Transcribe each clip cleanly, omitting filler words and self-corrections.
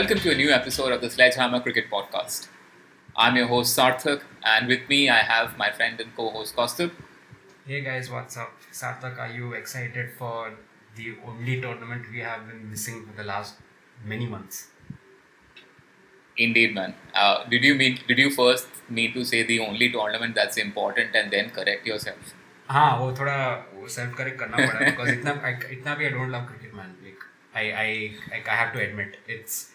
welcome to a new episode of the Sledgehammer Cricket Podcast. I'm your host Sarthak, and with me I have my friend and co-host Kaustubh. Hey guys, what's up? Sarthak, are you excited for the only tournament we have been missing for the last many months? Indeed, man. Did you first need to say the only tournament that's important and then correct yourself? हाँ, वो थोड़ा self correct करना पड़ा because इतना भी I don't love cricket, man. Like I have to admit, it's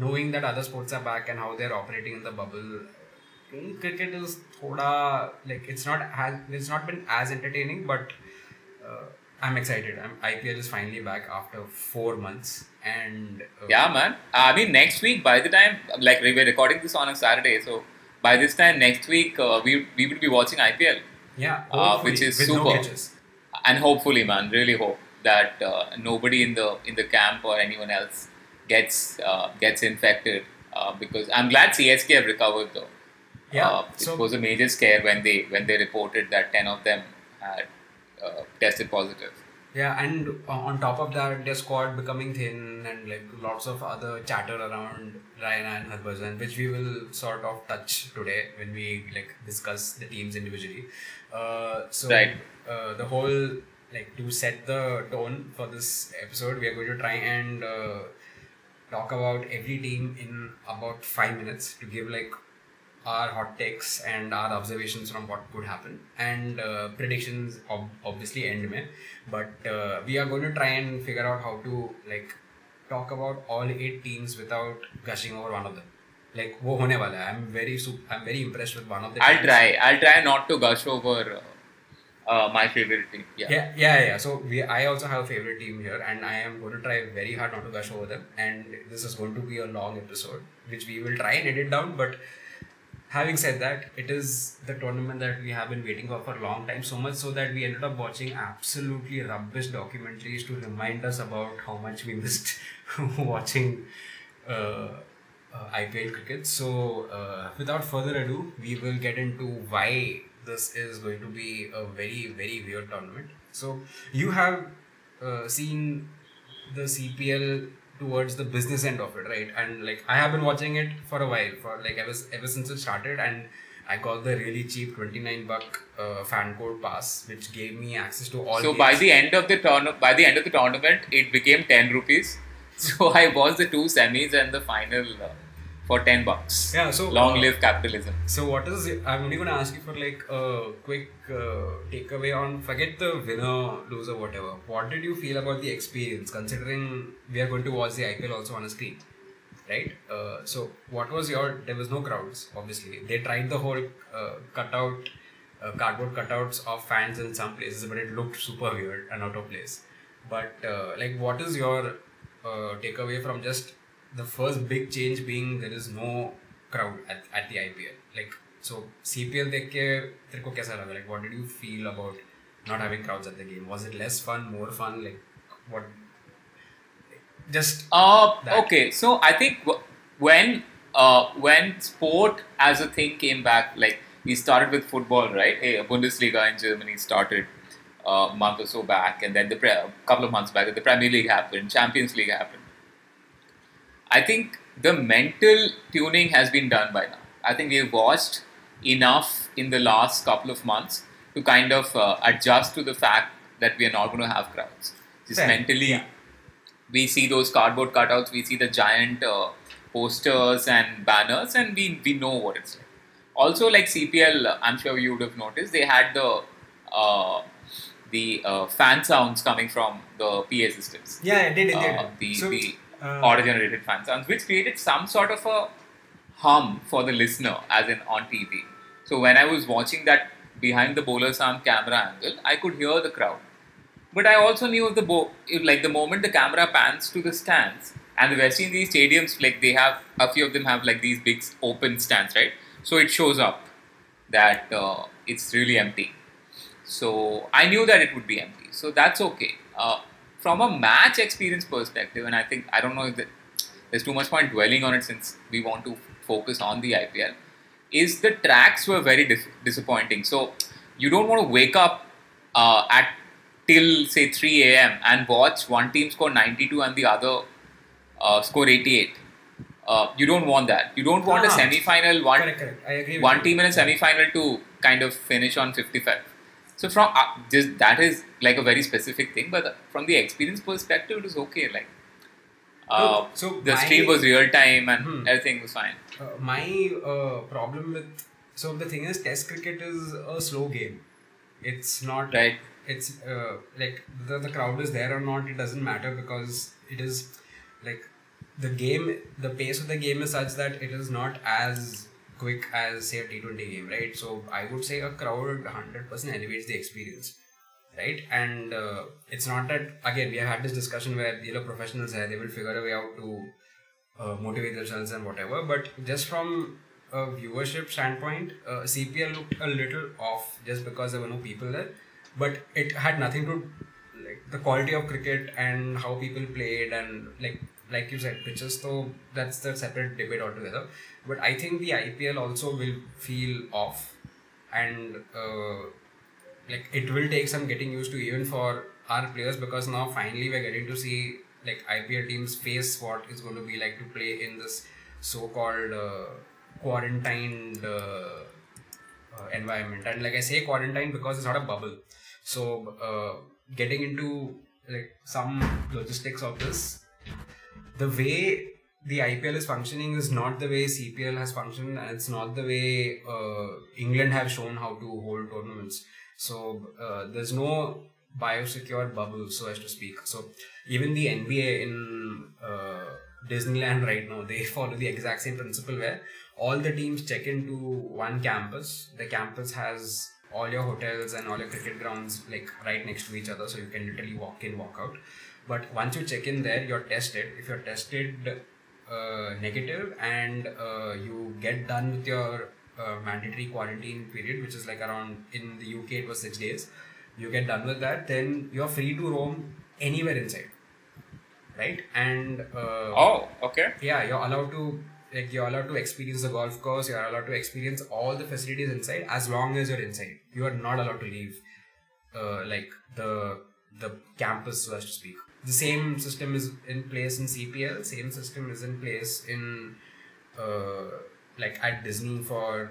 knowing that other sports are back and how they're operating in the bubble. Cricket is थोड़ा like it's not been as entertaining, but I'm excited. IPL is finally back after 4 months. And yeah, man. I mean, next week, by the time, like we're recording this on a Saturday, so by this time next week, we will be watching IPL. Yeah, which is super. No catches. And hopefully, man, really hope that nobody in the camp or anyone else gets infected. Because I'm glad CSK have recovered though. Yeah, it was a major scare when they reported that 10 of them had tested positive. Yeah, and on top of that, their squad becoming thin and like lots of other chatter around Raina and Harbhajan, which we will sort of touch today when we like discuss the teams individually. The whole like to set the tone for this episode, we are going to try and talk about every team in about 5 minutes to give like our hot takes and our observations from what could happen and predictions obviously end mein, but we are going to try and figure out how to like talk about all 8 teams without gushing over one of them. Like wo hone wala hai. I'm very impressed with one of the teams. I'll try not to gush over my favorite team. Yeah. So I also have a favorite team here, and I am going to try very hard not to gush over them, and this is going to be a long episode which we will try and edit down. But having said that, it is the tournament that we have been waiting for a long time, so much so that we ended up watching absolutely rubbish documentaries to remind us about how much we missed watching IPL cricket. So without further ado, we will get into why this is going to be a very, very weird tournament. So you have seen the CPL towards the business end of it, right? And like I have been watching it for a while, for like ever since it started, and I got the really cheap $29 fan code pass, which gave me access to all. So by the end of the tournament, it became ₹10. So I watched the 2 semis and the final for $10. Yeah. So long live capitalism. So what is it? I'm only gonna ask you for like a quick takeaway on, forget the winner, loser, whatever. What did you feel about the experience, considering we are going to watch the IPL also on a screen, right? So what was there was no crowds, obviously. They tried the whole cardboard cutouts of fans in some places, but it looked super weird and out of place. But like, what is your takeaway from just the first big change being there is no crowd at the IPL? Like, so CPL dekh ke terko kaisa laga? Like, what did you feel about not having crowds at the game? Was it less fun, more fun? Like, what? Just okay. So I think when sport as a thing came back, like we started with football, right? Bundesliga in Germany started a month or so back, and then couple of months back, the Premier League happened, Champions League happened. I think the mental tuning has been done by now. I think we have watched enough in the last couple of months to kind of adjust to the fact that we are not going to have crowds. Just mentally, yeah. We see those cardboard cutouts, we see the giant posters and banners, and we know what it's like. Also, like CPL, I'm sure you would have noticed, they had the fan sounds coming from the PA systems. Yeah, it did. Auto-generated fan sounds, which created some sort of a hum for the listener, as in on TV. So when I was watching that behind the bowler's arm camera angle, I could hear the crowd. But I also knew the moment the camera pans to the stands, and the West Indies stadiums, like they have, a few of them have like these big open stands, right? So it shows up that it's really empty. So I knew that it would be empty. So that's okay. From a match experience perspective, and I think, I don't know if there's too much point dwelling on it since we want to focus on the IPL, is the tracks were very disappointing. So you don't want to wake up till say 3 a.m. and watch one team score 92 and the other score 88. You don't want that. You don't want a semi-final, correct. I agree with one team in a semi-final to kind of finish on 55. So from just that is like a very specific thing, but from the experience perspective, it was okay. Like the stream was real time and everything was fine. My problem with the thing is, Test cricket is a slow game. It's not right. It's like the crowd is there or not, it doesn't matter, because it is like the pace of the game is such that it is not as quick as say a T20 game, right? So I would say a crowd 100% elevates the experience, right? And it's not that, again, we have had this discussion where professionals they will figure a way out to motivate themselves and whatever, but just from a viewership standpoint, CPL looked a little off just because there were no people there, but it had nothing to the quality of cricket and how people played, and like you said, pitches, so that's the separate debate altogether. But I think the IPL also will feel off, and it will take some getting used to even for our players, because now finally we're getting to see IPL teams face what is going to be like to play in this so-called quarantined environment. And I say quarantine because it's not a bubble. So getting into some logistics of this, the way the IPL is functioning is not the way CPL has functioned, and it's not the way England have shown how to hold tournaments. So there's no biosecure bubble, so as to speak. So even the NBA in Disneyland right now, they follow the exact same principle where all the teams check into one campus. The campus has all your hotels and all your cricket grounds right next to each other, so you can literally walk in, walk out. But once you check in there, you're tested. If you're tested negative and you get done with your mandatory quarantine period, which is around, in the UK it was 6 days, you get done with that, then you're free to roam anywhere inside, right? And you're allowed to you're allowed to experience the golf course, you're allowed to experience all the facilities inside as long as you're inside. You are not allowed to leave the campus, so as to speak. The same system is in place in CPL, same system is in place in at Disney for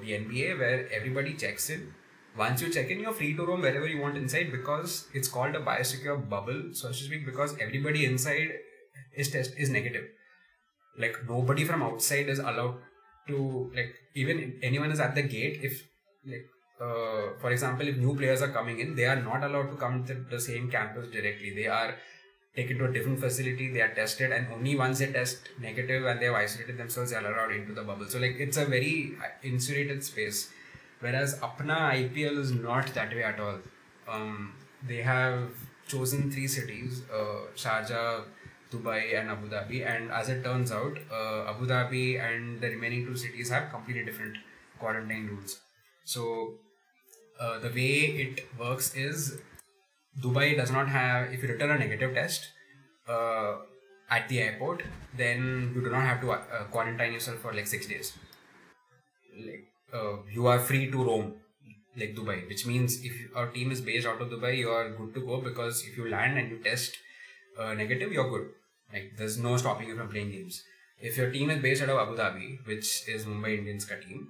the NBA, where everybody checks in. Once you check in, you're free to roam wherever you want inside, because it's called a biosecure bubble, so as to speak, because everybody inside is negative. Nobody from outside is allowed to, even if anyone is at the gate, if for example, if new players are coming in, they are not allowed to come to the same campus directly. They are taken to a different facility, they are tested, and only once they test negative and they have isolated themselves, they are allowed into the bubble. So it's a very insulated space, whereas Apna IPL is not that way at all. They have chosen three cities, Sharjah, Dubai and Abu Dhabi, and as it turns out, Abu Dhabi and the remaining two cities have completely different quarantine rules. So the way it works is, Dubai does not have, if you return a negative test at the airport, then you do not have to quarantine yourself for 6 days. You are free to roam Dubai, which means if our team is based out of Dubai, you are good to go, because if you land and you test negative, you're good. There's no stopping you from playing games. If your team is based out of Abu Dhabi, which is Mumbai Indians' team,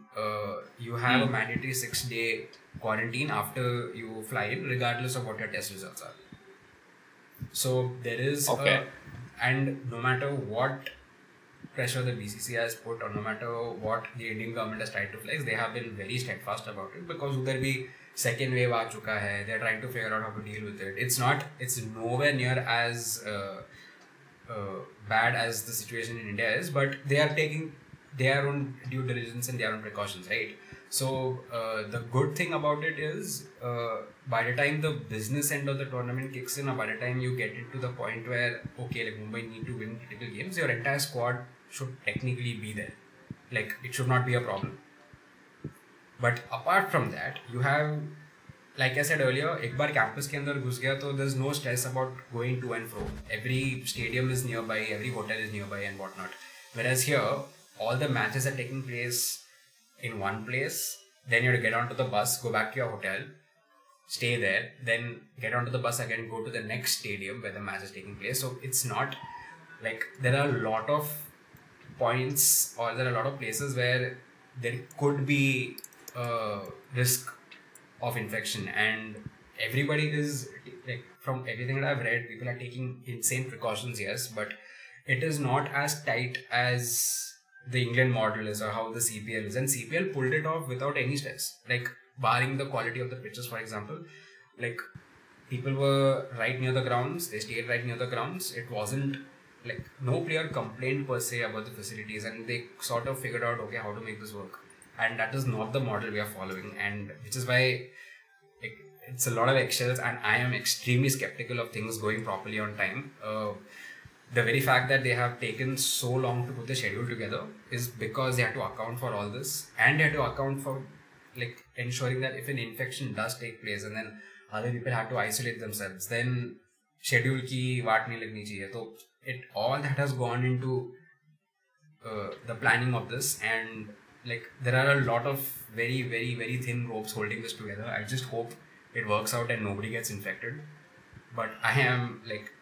you have a mandatory 6-day quarantine after you fly in, regardless of what your test results are. So there is, and no matter what pressure the BCC has put, or no matter what the Indian government has tried to flex, they have been very steadfast about it, because udhar bhi second wave aa chuka hai. They're trying to figure out how to deal with it. It's nowhere near as bad as the situation in India is, but they are taking their own due diligence and their own precautions, right? So the good thing about it is, by the time the business end of the tournament kicks in, or by the time you get it to the point where Mumbai need to win critical games, your entire squad should technically be there. It should not be a problem. But apart from that, you have, like I said earlier, ek baar campus ke andar ghus gaya, so there's no stress about going to and fro. Every stadium is nearby, every hotel is nearby and whatnot. Whereas here, all the matches are taking place in one place, then you have to get onto the bus, go back to your hotel, stay there, then get onto the bus again, go to the next stadium where the match is taking place. So it's not Like, there are a lot of points or there are a lot of places where there could be risk of infection, and everybody is, like, from everything that I've read, people are taking insane precautions, yes, but it is not as tight as the England model is or how the CPL is, and CPL pulled it off without any stress, like barring the quality of the pitches, for example. Like, people were right near the grounds, they stayed right near the grounds. It wasn't like, no player complained per se about the facilities, and they sort of figured out, okay, how to make this work. And that is not the model we are following, and which is why it's a lot of eggshells, and I am extremely skeptical of things going properly on time. The very fact that they have taken so long to put the schedule together is because they had to account for all this, and they had to account for, like, ensuring that if an infection does take place and then other people have to isolate themselves, then schedule ki vaat nahi lagni chahiye. So it all that has gone into the planning of this, and like, there are a lot of very, very, very thin ropes holding this together. I just hope it works out and nobody gets infected. But I am like,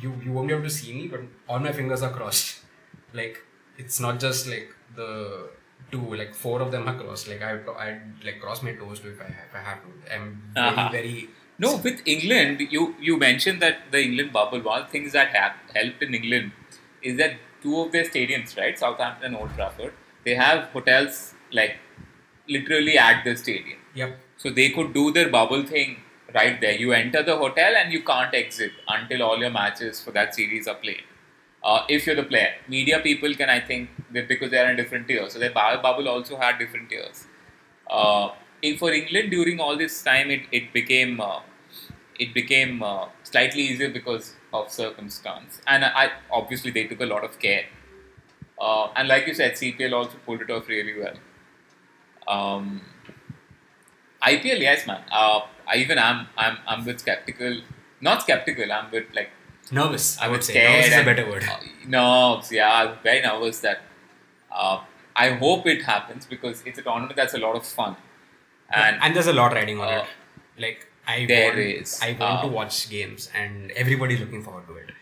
you won't be able to see me, but all my fingers are crossed. Like, it's not just like the two, like four of them are crossed. Like, I like cross my toes too if I have to. I'm very, very. No, with England, you mentioned that the England bubble. One of the things that helped in England is that two of their stadiums, right, Southampton and Old Trafford, they have hotels like literally at the stadium. Yep. So they could do their bubble thing right there. You enter the hotel and you can't exit until all your matches for that series are played. If you're the player. Media people can, I think, because they are in different tiers. So their bubble also had different tiers. For England, during all this time, it became slightly easier because of circumstance. And obviously, they took a lot of care. And like you said, CPL also pulled it off really well. IPL, yes, man. I'm a bit skeptical. Not skeptical, I'm a bit like... nervous, I would say. Nervous is a better word. Nerves, yeah. I'm very nervous that... I hope it happens because it's a tournament that's a lot of fun. And there's a lot riding on it. Like, I want to watch games, and everybody's looking forward to it.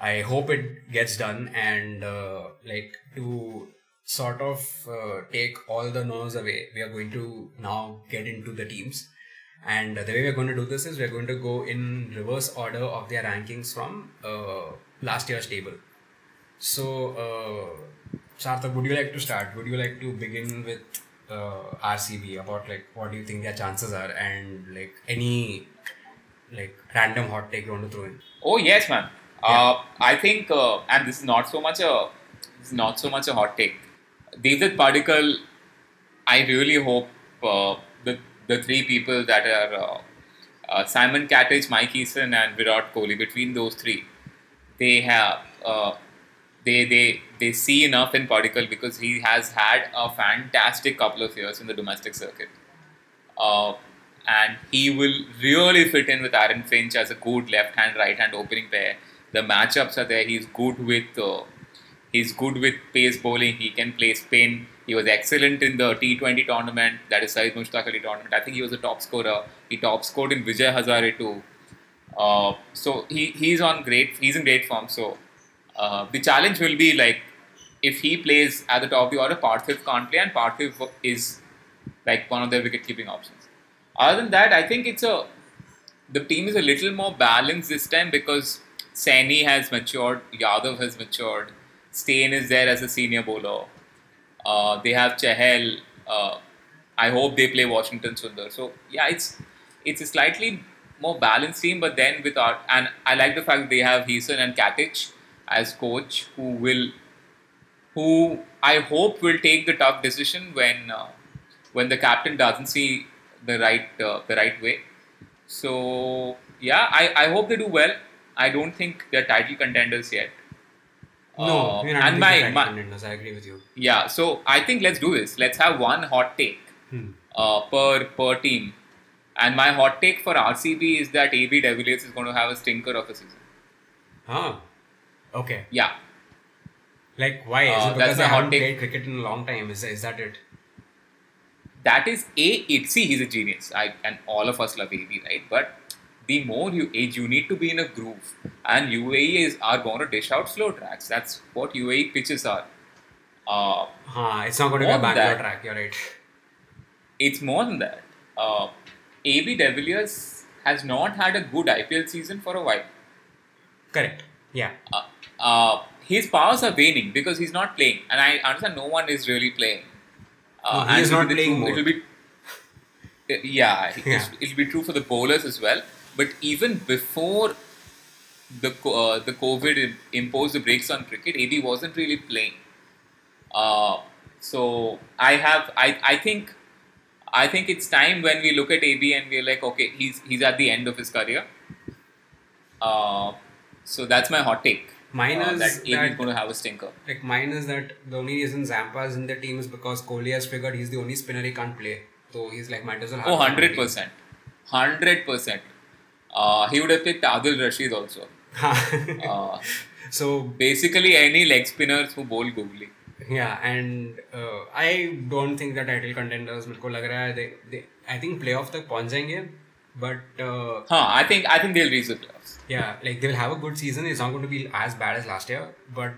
I hope it gets done, and like, to... sort of take all the nerves away, we are going to now get into the teams, and the way we are going to do this is we are going to go in reverse order of their rankings from last year's table. So Sarthak, would you like to start? Would you like to begin with RCB, about like what do you think their chances are, and like any like random hot take you want to throw in? Oh yes, man. Yeah. I think and this is not so much a hot take. Devdutt Padikkal, I really hope the three people that are Simon Katic, Mike Eason, and Virat Kohli, between those three, they have they see enough in Padikkal because he has had a fantastic couple of years in the domestic circuit, and he will really fit in with Aaron Finch as a good left-hand, right-hand opening pair. The matchups are there. He's good with pace bowling. He can play spin. He was excellent in the T20 tournament, that is Syed Mushtaq Ali tournament. I think he was a top scorer. He top scored in Vijay Hazare too. So he's in great form. So the challenge will be, like, if he plays at the top of the order, Parthiv can't play, and Parthiv is like one of their wicket-keeping options. Other than that, I think the team is a little more balanced this time because Saini has matured, Yadav has matured. Stain is there as a senior bowler. They have Chahal. I hope they play Washington Sundar. So yeah, it's a slightly more balanced team. But then and I like the fact they have Heason and Katic as coach, who I hope will take the tough decision when the captain doesn't see the right way. So yeah, I hope they do well. I don't think they're title contenders yet. No, we're not I agree with you. Yeah, so I think let's do this. Let's have one hot take per team. And my hot take for RCB is that AB de Villiers is going to have a stinker of a season. Huh. Okay. Yeah. Like, why? Is it because I haven't played cricket in a long time? Is that it? That is, he's a genius. And all of us love AB, right? But the more you age, you need to be in a groove. And UAE are going to dish out slow tracks. That's what UAE pitches are. It's not going to be a backward track, you're right. It's more than that. AB de Villiers has not had a good IPL season for a while. Correct. Yeah. His powers are waning because he's not playing. And I understand no one is really playing. He is not playing more. It'll be true for the bowlers as well. But even before the COVID imposed the brakes on cricket, AB wasn't really playing. So I think it's time when we look at AB and we're like, okay, he's at the end of his career. So that's my hot take. Mine is that AB's going to have a stinker. Like mine is that the only reason Zampa is in the team is because Kohli has figured he's the only spinner he can't play. So he's like, might as well have 100%. 100%. He would have picked Adil Rashid also. So basically any leg spinners who bowl googly. Yeah, and I don't think the title contenders will I think playoff tak pahunchenge, but I think they'll reach the playoffs. Yeah, like they'll have a good season. It's not going to be as bad as last year, but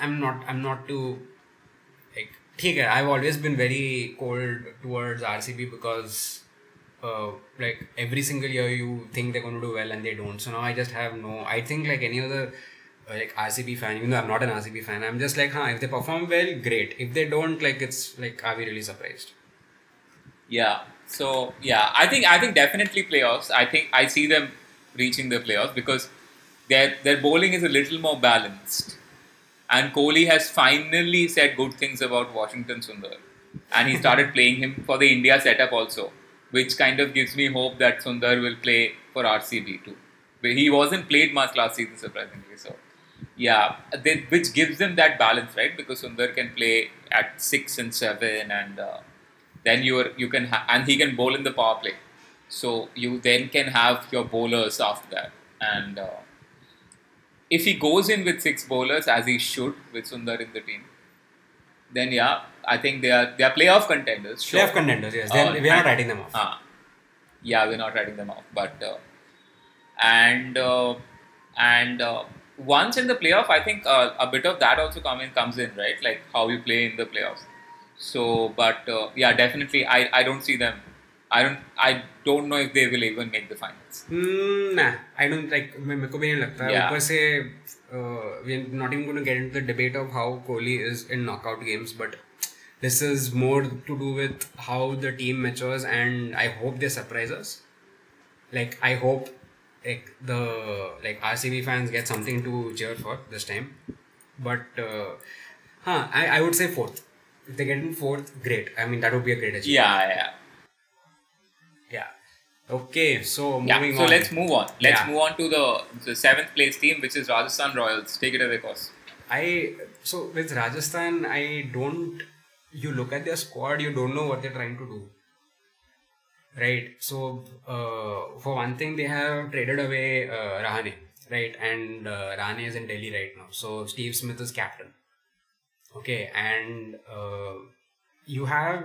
I'm not too like okay. I've always been very cold towards RCB because like every single year you think they're going to do well and they don't. So now I just have I think like any other like RCB fan, even though I'm not an RCB fan, I'm just like, if they perform well, great. If they don't, like, it's like, are we really surprised? Yeah. So yeah, I think definitely playoffs. I think I see them reaching the playoffs because their bowling is a little more balanced. And Kohli has finally said good things about Washington Sundar. And he started playing him for the India setup also, which kind of gives me hope that Sundar will play for RCB too. But he wasn't played much last season, surprisingly. So yeah, which gives them that balance, right? Because Sundar can play at 6 and 7 and then and he can bowl in the power play. So you then can have your bowlers after that. And if he goes in with 6 bowlers, as he should with Sundar in the team, then yeah, I think they are playoff contenders. Sure. Playoff contenders, yes. We are not writing them off. Yeah, we're not writing them off. But once in the playoff, I think a bit of that also comes in, right? Like how you play in the playoffs. So, but yeah, definitely, I don't see them. I don't know if they will even make the finals. Nah, I don't like. We're not even going to get into the debate of how Kohli is in knockout games, but this is more to do with how the team matures, and I hope they surprise us. Like I hope RCB fans get something to cheer for this time, but I would say fourth. If they get in fourth, great. I mean, that would be a great achievement. Yeah. Okay, so moving on. So let's move on. Move on to the seventh place team, which is Rajasthan Royals. Take it away, Kaustubh. So with Rajasthan, you look at their squad, you don't know what they're trying to do. Right, so for one thing, they have traded away Rahane, right, and Rahane is in Delhi right now. So Steve Smith is captain. Okay, and you have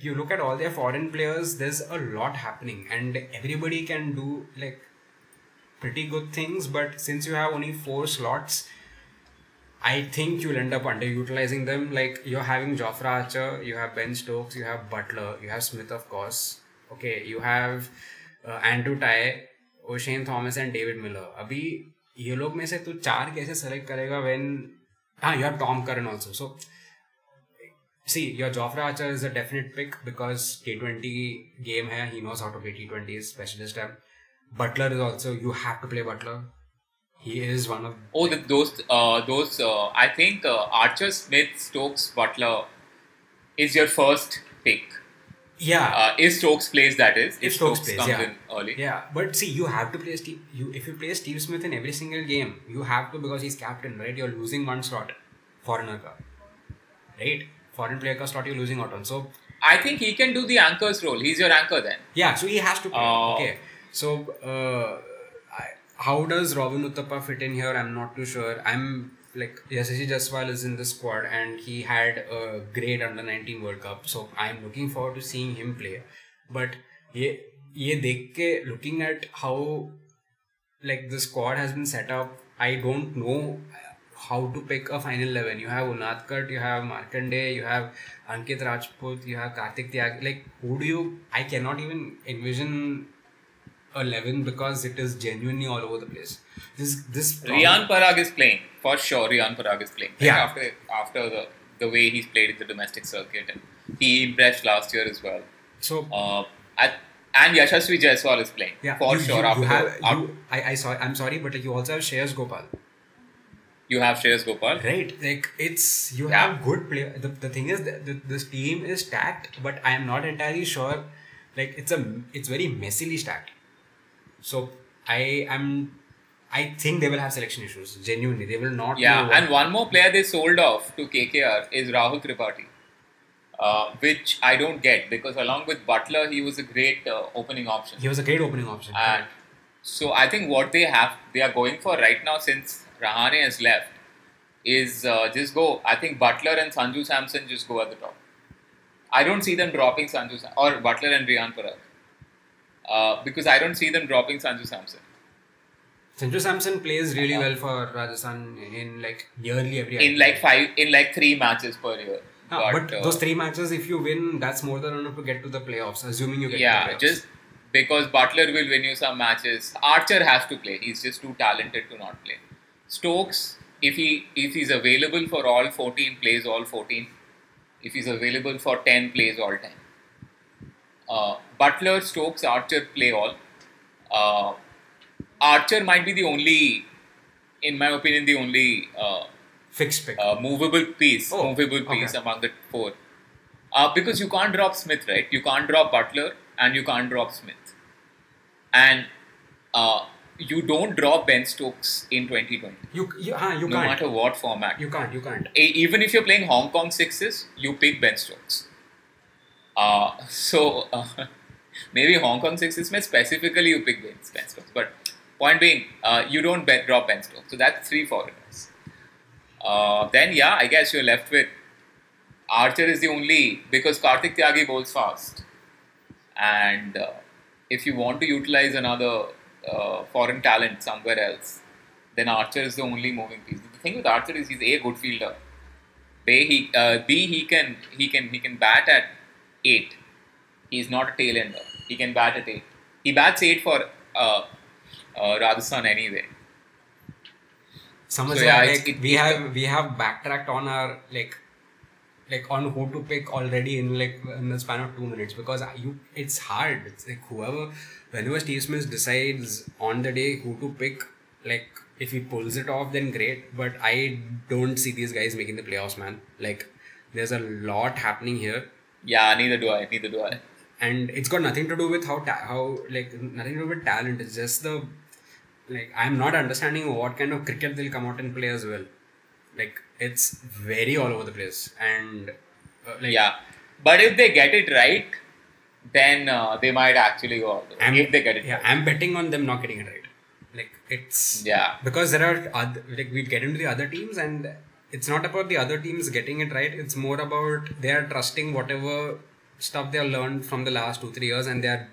you look at all their foreign players. There's a lot happening, and everybody can do pretty good things. But since you have only 4 slots, I think you'll end up underutilizing them. Like you're having Jofra Archer, you have Ben Stokes, you have Buttler, you have Smith, of course. Okay, you have Andrew Ty, O'Shane Thomas and David Miller. Abhi ye log mein se tu 4 kaise select karega when you have Tom Curran also. So see, your Jofra Archer is a definite pick because T20 game hai, he knows how to play T20s, specialist hai. Buttler is also, you have to play Buttler. He is one of I think Archer, Smith, Stokes, Buttler is your first pick. Yeah, if Stokes plays, that is. If Stokes comes in early. Yeah, but see, you have to play if you play Steve Smith in every single game, you have to because he's captain, right? You're losing one slot, foreigner ka, right? Foreign player ka slot you're losing out on. So I think he can do the anchor's role. He's your anchor then. Yeah, so he has to play. Okay, so how does Robin Uthappa fit in here? I'm not too sure. Yashasvi Jaiswal is in the squad and he had a great under-19 World Cup. So I'm looking forward to seeing him play. But ये देख के looking at how like the squad has been set up I don't know how to pick a final 11. You have Unadkat, you have Markanday, you have Ankit Rajput, you have Kartik Tyagi. Like, who do you... I cannot even envision 11 because it is genuinely all over the place. This Riyan Parag is playing. For sure, Riyan Parag is playing. Like, yeah. After the way he's played in the domestic circuit. And he impressed last year as well. So... And Yashasvi Jaiswal is playing. Yeah, for sure. I'm sorry, but like, you also have Shreyas Gopal. You have Shreyas Gopal. Right. Like, it's... You have good players. The thing is, this team is stacked, but I am not entirely sure. Like, it's very messily stacked. So, I think they will have selection issues. Genuinely. They will not... Yeah. And one more player they sold off to KKR is Rahul Tripathi. Which I don't get. Because along with Buttler, he was a great opening option. And so, I think what they are going for right now since... Rahane has left is just go. I think Buttler and Sanju Samson just go at the top. I don't see them dropping Sanju or Buttler and Riyan Parag because I don't see them dropping Sanju Samson. Sanju Samson plays really well for Rajasthan in like nearly every in like five in like 3 matches per year. But those 3 matches, if you win, that's more than enough to get to the playoffs. Assuming you get to the playoffs. Just because Buttler will win you some matches. Archer has to play. He's just too talented to not play. Stokes, if he's available for all 14, plays all 14. If he's available for 10, plays all 10. Buttler, Stokes, Archer play all. Archer might be the only, in my opinion, the only fixed pick, movable piece among the 4. Because you can't drop Smith, right? You can't drop Buttler and you can't drop Smith. And... you don't drop Ben Stokes in 2020. You no can't. No matter what format. You can't. Even if you're playing Hong Kong Sixes, you pick Ben Stokes. So, maybe Hong Kong Sixes, specifically you pick Ben Stokes. But point being, you don't drop Ben Stokes. So that's 3 foreigners. Then, I guess you're left with Archer is the only, because Kartik Tyagi bowls fast. And if you want to utilize another... foreign talent somewhere else, then Archer is the only moving piece. The thing with Archer is he's A, good fielder. B, he can bat at 8. He's not a tail ender. He can bat at 8. He bats 8 for Rajasthan anyway. We have backtracked on our like on who to pick already in the span of 2 minutes because it's hard. It's like whenever Steve Smith decides on the day who to pick, like if he pulls it off, then great. But I don't see these guys making the playoffs, man. Like there's a lot happening here. Yeah, neither do I. And it's got nothing to do with nothing to do with talent. It's just I'm not understanding what kind of cricket they'll come out and play as well. Like, it's very all over the place. And, yeah. But if they get it right, then they might actually go out. If they get it right. I'm betting on them not getting it right. Like, it's... Yeah. Because there are... we get into the other teams and it's not about the other teams getting it right. It's more about they are trusting whatever stuff they have learned from the last 2-3 years and they are,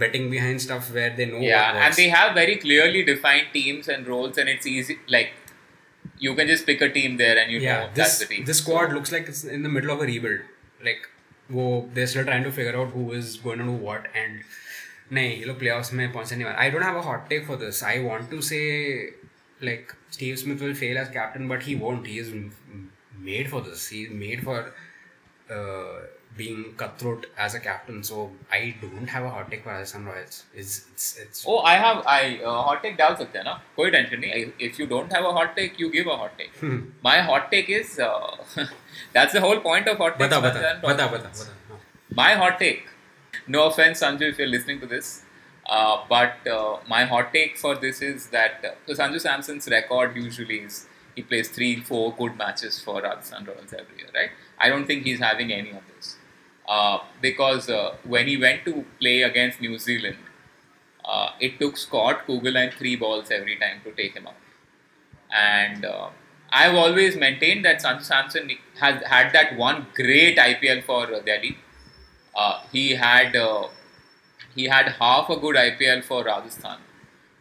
betting behind stuff where they know what works. And they have very clearly defined teams and roles and it's easy, you can just pick a team there and know that's the team. This squad looks like it's in the middle of a rebuild. They're still trying to figure out who is going to do what. And playoffs mein pahunchne wala. I don't have a hot take for this. I want to say Steve Smith will fail as captain, but he won't. He is made for this. He is made for being cutthroat as a captain. So I don't have a hot take for Rajasthan Royals. I have hot take डाल सकते हैं ना, कोई tension नहीं. If you don't have a hot take, you give a hot take. My hot take is that's the whole point of hot take. बता. My hot take. No offense, Sanju, if you're listening to this, but my hot take for this is that Sanju Samson's record usually is he plays 3-4 good matches for Rajasthan Royals every year, right? I don't think he's having any of this. Because when he went to play against New Zealand, it took Scott Kugelheim 3 balls every time to take him out. And I've always maintained that Sanju Samson has had that one great IPL for Delhi. He had he had half a good IPL for Rajasthan.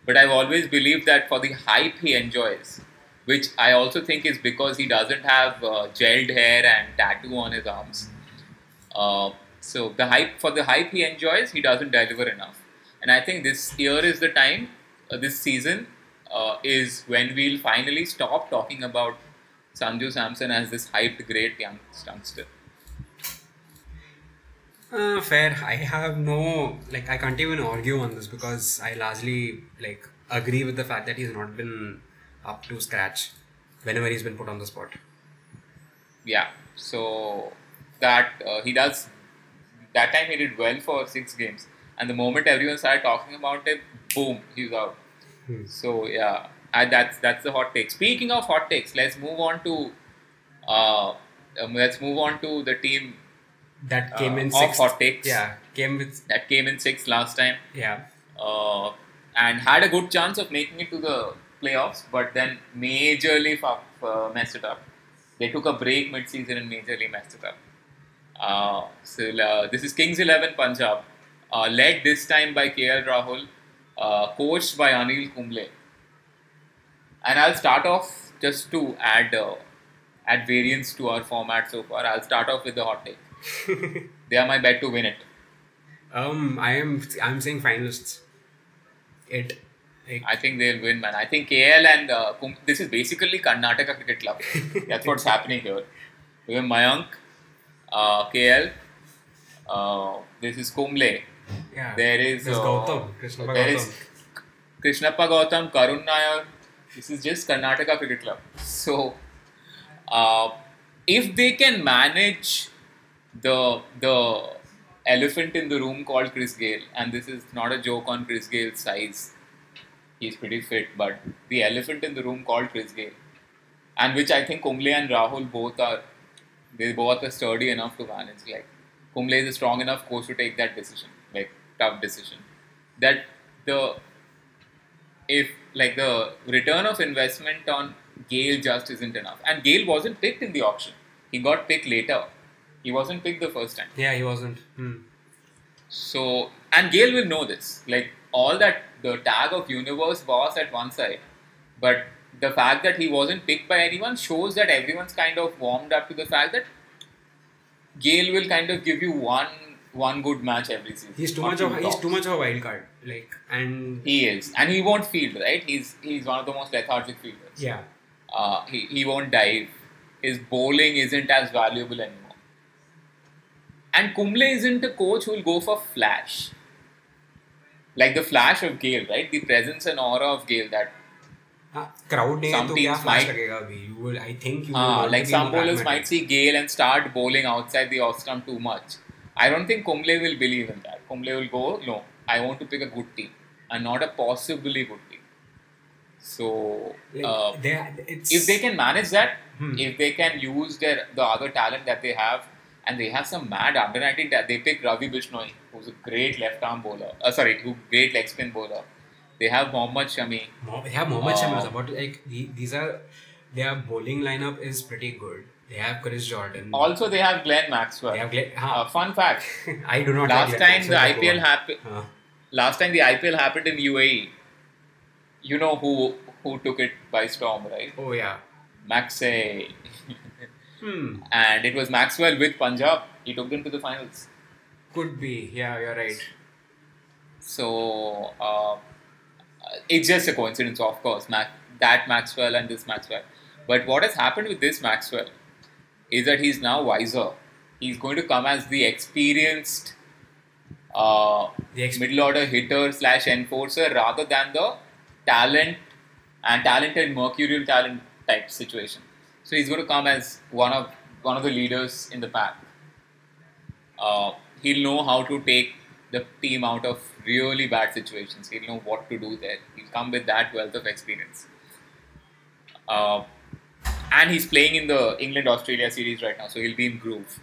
But I've always believed that for the hype he enjoys, which I also think is because he doesn't have gelled hair and tattoo on his arms. So for the hype he enjoys, he doesn't deliver enough. And I think this year is the time, this season is when we'll finally stop talking about Sanju Samson as this hyped great young youngster. Fair. I have no, I can't even argue on this because I largely, agree with the fact that he's not been up to scratch whenever he's been put on the spot. Yeah. So, that time he did well for 6 games. And the moment everyone started talking about it, boom, he's out. So, yeah. That's the hot take. Speaking of hot takes, let's move on to the team that came in sixth. Hot takes. Yeah, came in sixth last time. Yeah, and had a good chance of making it to the playoffs, but then majorly messed it up. They took a break mid-season and majorly messed it up. So this is Kings XI Punjab, led this time by KL Rahul, coached by Anil Kumble. And I'll start off just to add variance to our format so far. I'll start off with the hot take. They are my bet to win it. I'm saying finalists. I think they'll win, man. I think KL and this is basically Karnataka Cricket Club. That's what's happening here. We have Mayank, KL. This is Kumble. Yeah. There is Gautam. Krishnappa Gautam, Karun Nair. This is just Karnataka Cricket Club. So, if they can manage the elephant in the room called Chris Gayle, and this is not a joke on Chris Gayle's size, he's pretty fit, but the elephant in the room called Chris Gayle, and which I think Kumble and Rahul both are sturdy enough to manage. Kumble is a strong enough coach to take that decision, tough decision. If the return of investment on Gayle just isn't enough, and Gayle wasn't picked in the auction, he got picked later. He wasn't picked the first time. Yeah, he wasn't. So, and Gayle will know this. All that, the tag of universe was at one side. But the fact that he wasn't picked by anyone shows that everyone's kind of warmed up to the fact that Gayle will kind of give you one good match every season. He's too much of a wild card. And he is. And he won't field, right? He's one of the most lethargic fielders. Yeah. He won't dive. His bowling isn't as valuable anymore. And Kumble isn't a coach who will go for flash. Like the flash of Gayle, right? The presence and aura of Gayle that crowd some teams might... some bowlers might see Gayle and start bowling outside the off stump too much. I don't think Kumble will believe in that. Kumble will go, no, I want to pick a good team and not a possibly good team. So, if they can manage that, if they can use the other talent that they have, and they have some mad under-19 that they pick Ravi Bishnoi, who's a great left-arm bowler. Great leg-spin bowler. They have Mohammad Shami. Their bowling lineup is pretty good. They have Chris Jordan. Also, they have Glenn Maxwell. Fun fact. I do not. Last time the IPL happened in UAE. You know who took it by storm, right? Oh yeah. Maxey. And it was Maxwell with Punjab. He took them to the finals. Could be. Yeah, you're right. So, it's just a coincidence, of course. That Maxwell and this Maxwell. But what has happened with this Maxwell is that he's now wiser. He's going to come as the experienced middle order hitter / enforcer rather than the talented mercurial talent type situation. So he's going to come as one of the leaders in the pack. He'll know how to take the team out of really bad situations. He'll know what to do there. He'll come with that wealth of experience. And he's playing in the England-Australia series right now, so he'll be in groove.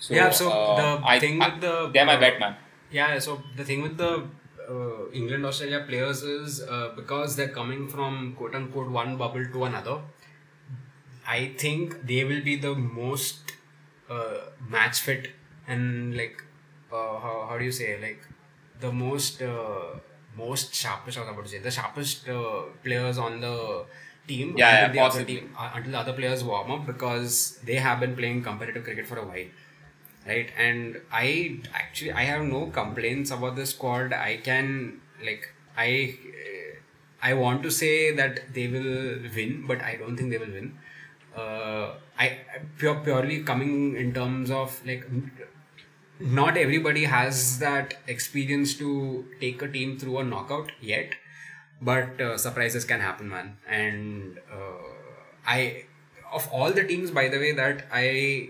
So, yeah, so they're my bet, man. Yeah, so the thing with the England-Australia players is because they're coming from quote-unquote one bubble to another, I think they will be the most match fit and how do you say the most sharpest, I was about to say, the sharpest players on the team, until the other players warm up, because they have been playing competitive cricket for a while, right? And I have no complaints about the squad. I want to say that they will win, but I don't think they will win. Purely coming in terms of not everybody has that experience to take a team through a knockout yet, but surprises can happen, man. And of all the teams, by the way, that I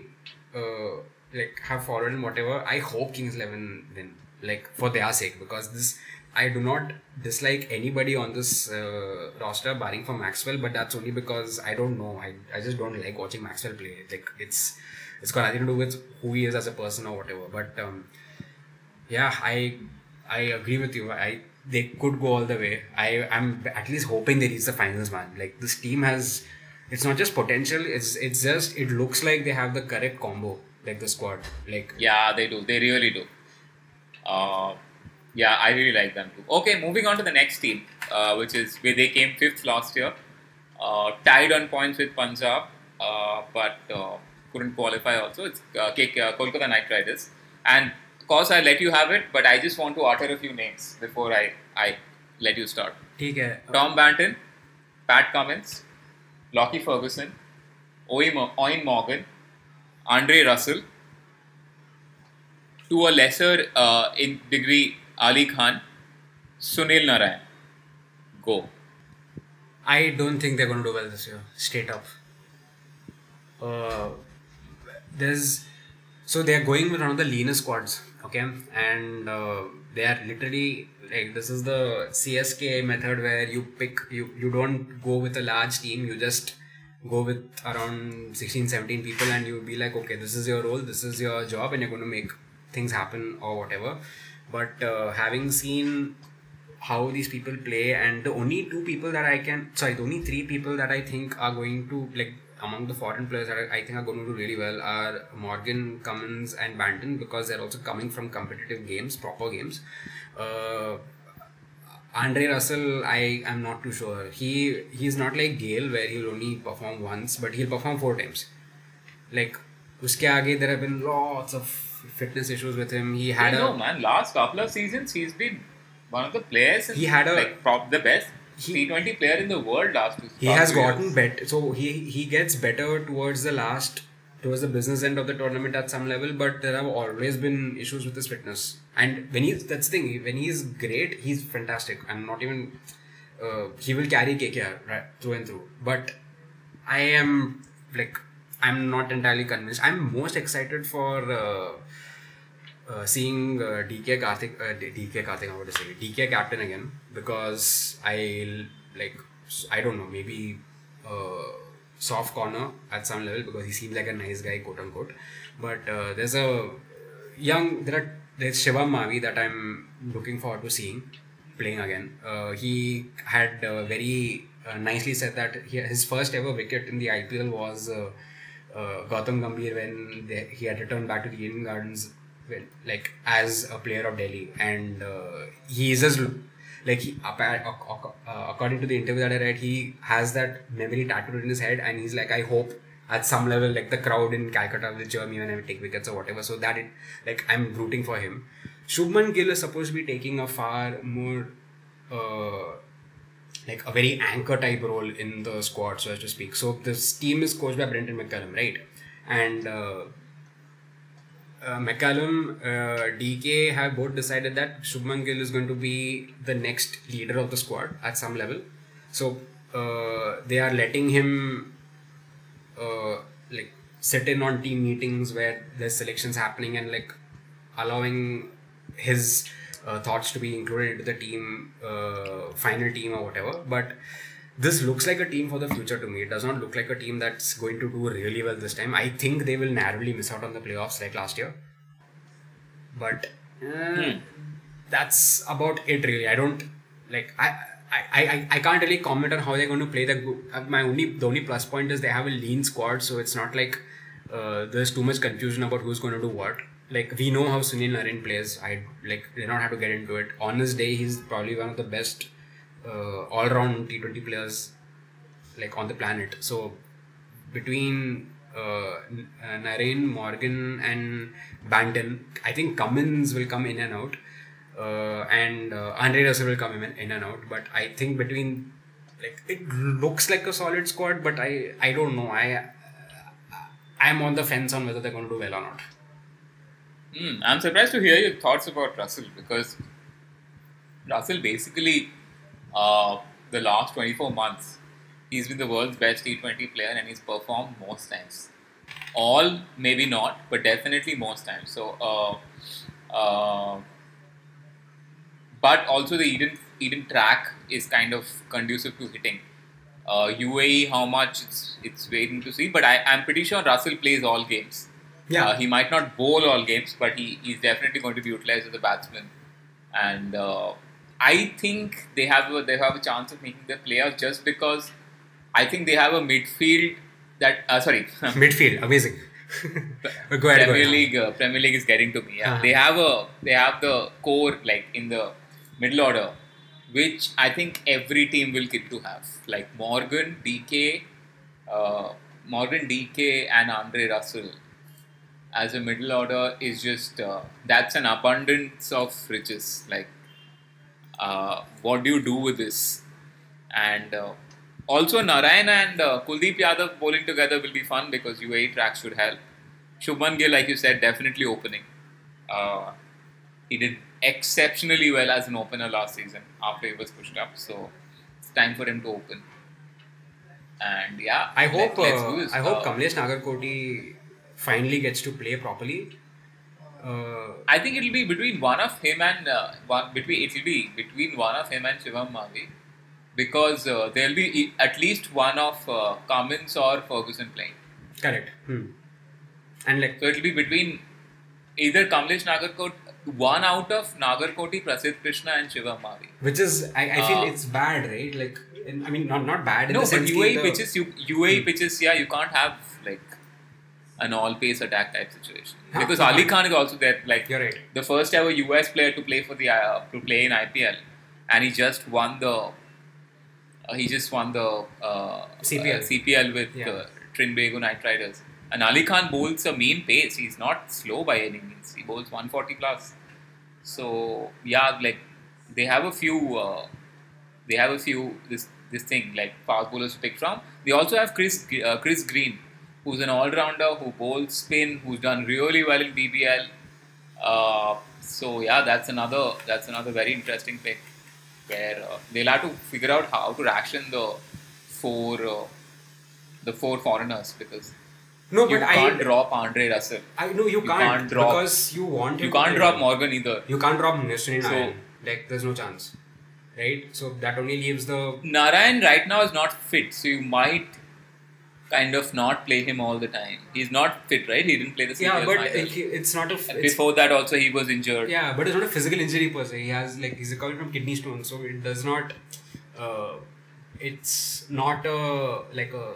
have followed and whatever, I hope Kings XI win, for their sake, because this, I do not dislike anybody on this roster barring for Maxwell, but that's only because I don't know. I just don't like watching Maxwell play. It's got nothing to do with who he is as a person or whatever. But I agree with you. They could go all the way. I'm at least hoping they reach the finals, man. This team has, it's not just potential. It's just, it looks like they have the correct combo, the squad. Yeah, they do. They really do. Yeah, I really like them too. Okay, moving on to the next team, which is where they came fifth last year, tied on points with Punjab, but couldn't qualify also. It's Kolkata Knight Riders. And of course, I'll let you have it, but I just want to utter a few names before I let you start. Okay. Tom Banton, Pat Cummins, Lockie Ferguson, Owen Morgan, Andre Russell, to a lesser in degree, Ali Khan, Sunil Narayan. Go. I don't think they're going to do well this year. Straight up. So they're going with one of the leanest squads. Okay. And they are literally, this is the CSK method where you pick, you don't go with a large team. You just go with around 16-17 people and you'll be like, okay, this is your role. This is your job and you're going to make things happen or whatever. But having seen how these people play, and the only three people that I think are going to, among the foreign players that I think are going to do really well are Morgan, Cummins and Banton, because they're also coming from competitive games, proper games. Andre Russell, I am not too sure. He's not like Gayle where he'll only perform once, but he'll perform four times. Uske aage, there have been lots of fitness issues with him. He had last couple of seasons he's been one of the players. He had the best T20 player in the world last season. He has gotten better, so he gets better towards the business end of the tournament at some level, but there have always been issues with his fitness. And when he's great, he's fantastic. I'm not even he will carry KKR right, through and through. But I am I'm not entirely convinced. I'm most excited for seeing DK captain again, because I don't know, maybe soft corner at some level, because he seems like a nice guy, quote unquote. But there's a there's Shivam Mavi that I'm looking forward to seeing playing again. He had very nicely said that his first ever wicket in the IPL was Gautam Gambhir when he had returned back to the Eden Gardens as a player of Delhi, and he is just according to the interview that I read, he has that memory tattooed in his head, and he's I hope at some level the crowd in Calcutta will cheer me when I take wickets or whatever, so that I'm rooting for him. Shubman Gill is supposed to be taking a far more a very anchor type role in the squad, so as to speak. So this team is coached by Brenton McCallum, right? And McCallum, DK have both decided that Shubman Gill is going to be the next leader of the squad at some level. So they are letting him sit in on team meetings where there's selections happening, and allowing his thoughts to be included into the team, final team or whatever. But this looks like a team for the future to me. It does not look like a team that's going to do really well this time. I think they will narrowly miss out on the playoffs like last year. But that's about it really. I don't I can't really comment on how they're going to play. The only plus point is they have a lean squad, so it's not there's too much confusion about who's going to do what. like, we know how Sunil Narine plays. I like did not have to get into it. On his day, he's probably one of the best all-round T20 players like on the planet. So between Narine, Morgan and Banton, I think Cummins will come in and out, and Andre Russell will come in and out. But I think between, like, it looks like a solid squad, but I don't know. I'm on the fence on whether they're going to do well or not. I'm surprised to hear your thoughts about Russell, because Russell basically, the last 24 months, he's been the world's best T20 player and he's performed most times. All, maybe not, but definitely most times. So, but also the Eden track is kind of conducive to hitting. UAE, how much, it's waiting to see. But I'm pretty sure Russell plays all games. Yeah, he might not bowl all games, but he's definitely going to be utilized as a batsman. And I think they have a chance of making the playoffs, just because I think they have a midfield that midfield amazing. Premier League is getting to me. Yeah. Uh-huh. They have the core, like, in the middle order, which I think every team will get to have, like Morgan, DK, and Andre Russell. As a middle order is just that's an abundance of riches. Like, what do you do with this? And also Narine and Kuldeep Yadav bowling together will be fun, because UAE track should help. Shubman Gill, like you said, definitely opening. He did exceptionally well as an opener last season after he was pushed up, so it's time for him to open. And yeah, I hope I hope Kamlesh Nagarkoti finally gets to play properly. I think it'll be between one of him and Shivam Mavi, because there'll be at least one of Cummins or Ferguson playing. Correct. And so it'll be between either Kamlesh Nagarkoti, one out of Nagarkoti, Prasid Krishna, and Shivam Mavi. Which is I feel it's bad, right? Like, not bad. No, but UAE pitches, yeah, you can't have like an all-pace attack type situation, because Ali Khan is also there. Like, you're right. The first ever US player to play in IPL, and he just won the CPL with Trinbago Knight Riders. And Ali Khan bowls a mean pace. He's not slow by any means. He bowls 140 plus. So yeah, like they have a few this thing, like, fast bowlers to pick from. They also have Chris Green, who's an all-rounder, who bowls spin, who's done really well in BBL. So yeah, that's another very interesting pick, where they'll have to figure out how to ration the four foreigners, because you can't drop Andre Russell. You can't drop, because you want him. You can't drop Morgan either. You can't drop Narine. So, like, there's no chance, right? So that only leaves Narine right now is not fit, so you might kind of not play him all the time. He's not fit, right? He didn't play the CPL. Yeah, but it's not before that also he was injured. Yeah, but it's not a physical injury per se. He has, like, he's recovering from kidney stone, so it does not. It's not a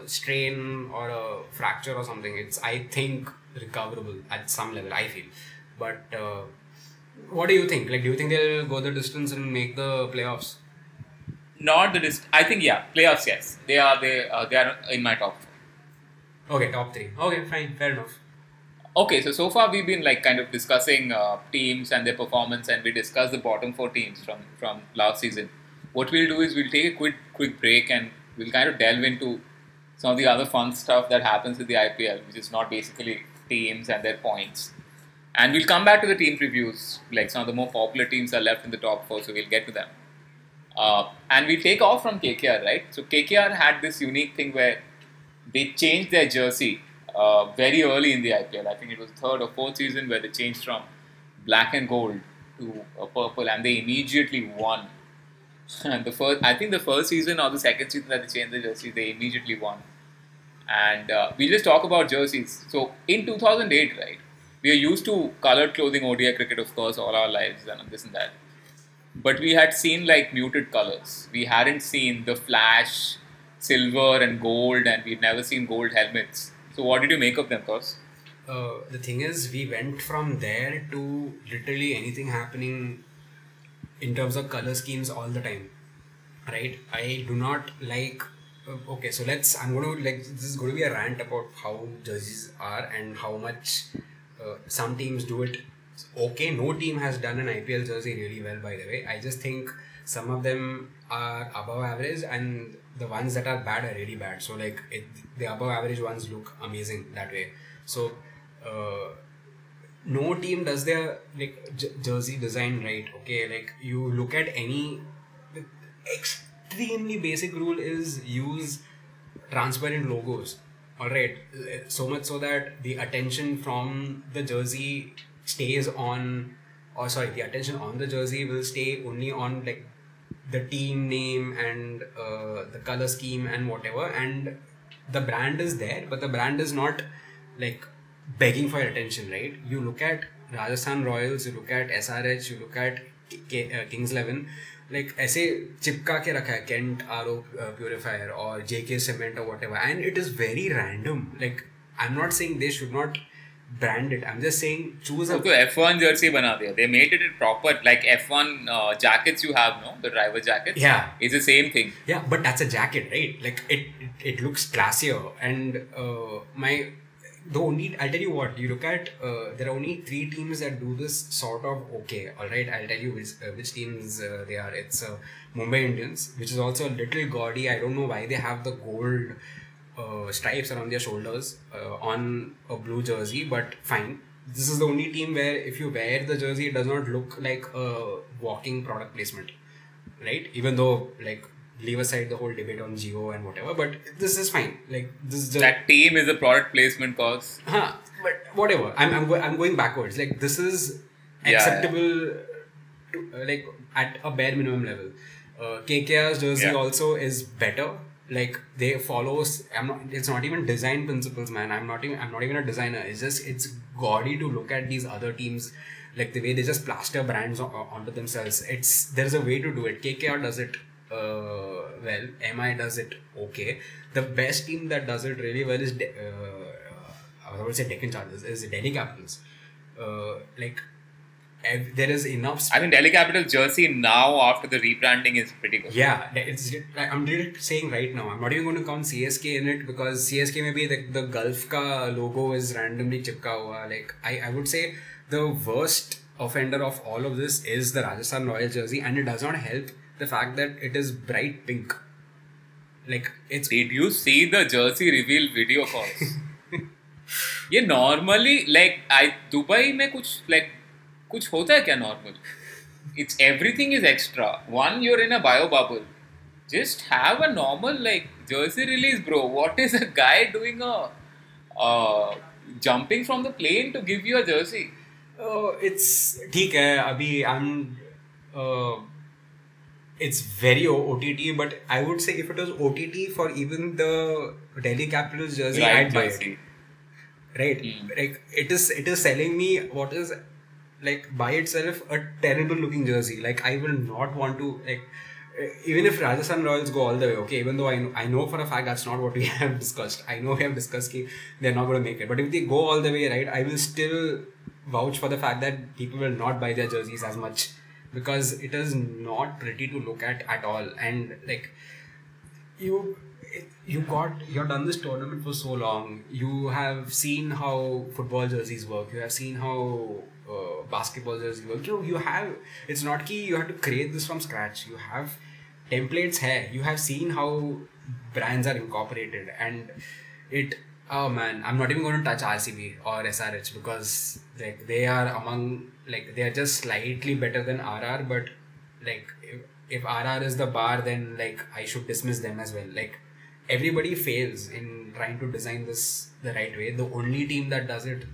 strain or a fracture or something. It's, I think, recoverable at some level, I feel. But what do you think? Like, do you think they'll go the distance and make the playoffs? Not the distance. I think playoffs. Yes, they are in my top. Okay, top three. Okay, fine. Fair enough. Okay, so far we've been, like, kind of discussing teams and their performance, and we discussed the bottom four teams from last season. What we'll do is we'll take a quick break, and we'll kind of delve into some of the other fun stuff that happens with the IPL, which is not basically teams and their points. And we'll come back to the team previews, like some of the more popular teams are left in the top four, so we'll get to them. And we'll take off from KKR, right? So KKR had this unique thing where they changed their jersey very early in the IPL. I think it was third or fourth season where they changed from black and gold to purple, and they immediately won. And the first season or the second season that they changed the jersey, they immediately won. And we'll just talk about jerseys. So in 2008, right, we are used to coloured clothing, ODI cricket, of course, all our lives and this and that. But we had seen, like, muted colours. We hadn't seen the flash, silver and gold, and we'd never seen gold helmets. So what did you make of them, Kaustubh? the thing is, we went from there to literally anything happening in terms of color schemes all the time, right? I do not like... Okay, so I'm going to, like, this is going to be a rant about how jerseys are and how much some teams do it. Okay, no team has done an IPL jersey really well, by the way. I just think some of them are above average and the ones that are bad are really bad. So, like, the above average ones look amazing that way. So, no team does their, like, jersey design right. Okay, like, you look at any... Extremely basic rule is use transparent logos. Alright, so much so that the attention from the jersey stays on... Or sorry, the attention on the jersey will stay only on, like, the team name and the color scheme and whatever, and the brand is there, but the brand is not, like, begging for your attention, right? You look at Rajasthan Royals, you look at SRH, you look at Kings XI, like, aise chipka ke rakha hai, Kent RO Purifier or JK Cement or whatever, and it is very random. Like, I'm not saying they should not brand it. I'm just saying choose a... F1 jersey bana diya. They made it proper. Like F1 jackets you have, no? The driver jackets. Yeah. It's the same thing. Yeah, but that's a jacket, right? Like it looks classier. And I'll tell you what, you look at, there are only three teams that do this sort of okay. Alright, I'll tell you which teams they are. It's Mumbai Indians, which is also a little gaudy. I don't know why they have the gold stripes around their shoulders on a blue jersey, but fine. This is the only team where if you wear the jersey, it does not look like a walking product placement, right? Even though, like, leave aside the whole debate on geo and whatever, but this is fine. Like, this is that team is a product placement cause. Huh, but whatever. I'm going backwards. Like, this is acceptable, to, like, at a bare minimum level. KKR's jersey also is better. Like, they follow... it's not even design principles, man. I'm not even a designer. It's just... It's gaudy to look at these other teams. Like, the way they just plaster brands onto themselves. There's a way to do it. KKR does it well. MI does it okay. The best team that does it really well is... I would say Deccan Chargers. Is Delhi Capitals. There is enough space. I mean, Delhi Capital jersey now after the rebranding is pretty good. Yeah, I'm saying right now. I'm not even going to count CSK in it because CSK maybe the Gulf ka logo is randomly chipka hua. Like, I would say the worst offender of all of this is the Rajasthan Royals jersey, and it does not help the fact that it is bright pink. Like, it's... Did you see the jersey reveal video for us? Yeah, normally, like, Dubai mein kuch, like, कुछ होता है क्या normal it's everything is extra one your in a bio bubble just have a normal like jersey release bro what is a guy doing a jumping from the plane to give you a jersey it's ठीक है अभी I am it's very OTT, but I would say if it was OTT for even the Delhi Capitals jersey, I'd buy it, right? Like, it is selling me what is, like, by itself a terrible looking jersey. Like, I will not want to, like, even if Rajasthan Royals go all the way, okay, even though I know for a fact that's not what we have discussed. I know we have discussed that they're not going to make it. But if they go all the way, right, I will still vouch for the fact that people will not buy their jerseys as much because it is not pretty to look at all. And, like, you've done this tournament for so long. You have seen how football jerseys work. You have seen how basketball jerseys work. You have... It's not key you have to create this from scratch. You have templates here. You have seen how brands are incorporated, and it... Oh man, I'm not even going to touch RCB or SRH because, like, they are among... Like, they are just slightly better than RR, but, like... If RR is the bar, then, like, I should dismiss them as well. Like, everybody fails in trying to design this the right way. The only team that does it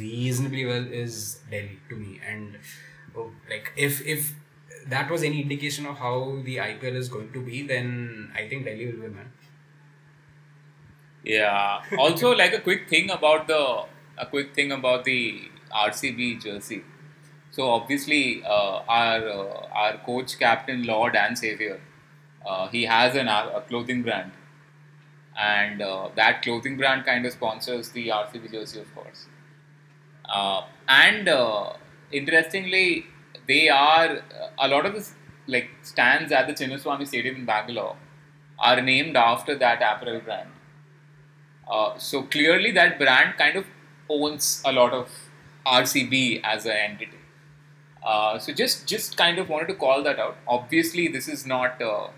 reasonably well is Delhi to me. And, like, if that was any indication of how the IPL is going to be, then I think Delhi will win, man. Yeah. Also, like, a quick thing about the RCB jersey. So obviously, our coach, Captain Lord and Savior, he has a clothing brand, and that clothing brand kind of sponsors the RCB jersey, of course. And interestingly, they are, a lot of the like stands at the Chinnaswamy Stadium in Bangalore are named after that apparel brand. So clearly that brand kind of owns a lot of RCB as an entity. So just kind of wanted to call that out. Obviously, this is not a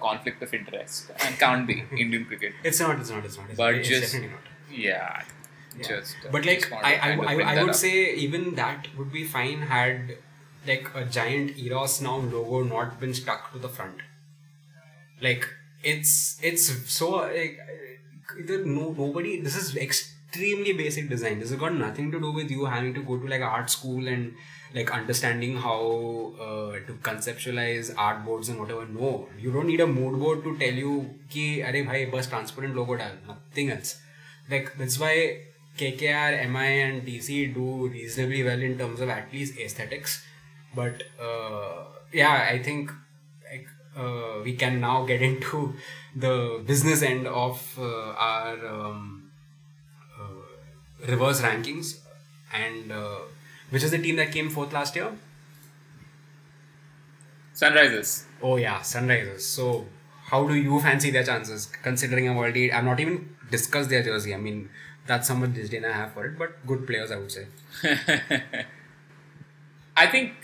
conflict of interest and can't be Indian cricket. It's not. It's definitely not. Yeah. I would say even that would be fine had like a giant Eros Now logo not been stuck to the front. Like it's so like nobody. This is extremely basic design. This has got nothing to do with you having to go to like art school and like understanding how to conceptualize art boards and whatever. No, you don't need a mood board to tell you ki arey bhai bus transparent logo dal, nothing else. Like that's why KKR, MI and DC do reasonably well in terms of at least aesthetics. But I think we can now get into the business end of our reverse rankings. And which is the team that came fourth last year? Sunrisers. Oh yeah, Sunrisers. So how do you fancy their chances considering I'm not even discussed their jersey? I mean, that's how much disdain I have for it, but good players I would say. I think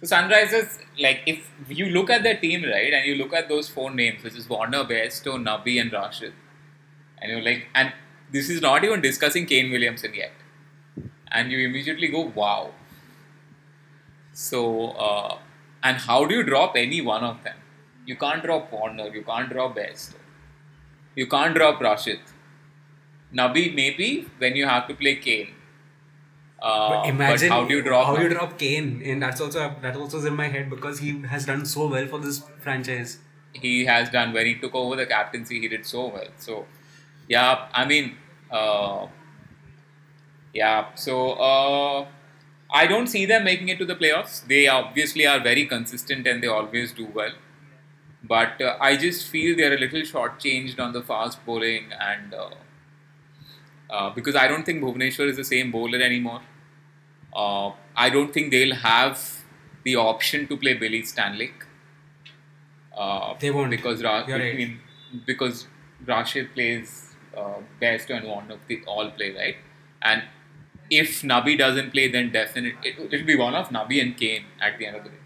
the Sunrisers, like if you look at their team, right, and you look at those four names, which is Warner, Bairstow, Nabi and Rashid, and you're like, and this is not even discussing Kane Williamson yet. And you immediately go, wow. So, and how do you drop any one of them? You can't drop Warner, you can't drop Bairstow. You can't drop Rashid. Nabi maybe when you have to play Kane. But imagine how do you drop Kane? And that also is in my head because he has done so well for this franchise. He has done, when he took over the captaincy, he did so well. So, yeah, I mean, I don't see them making it to the playoffs. They obviously are very consistent and they always do well. But I just feel they're a little shortchanged on the fast bowling and because I don't think Bhubaneswar is the same bowler anymore. I don't think they'll have the option to play Billy Stanley. They won't. Because Rashid plays Bairstow and Warner, they all play, right? And if Nabi doesn't play, then definitely it'll be one of Nabi and Kane at the end of the day.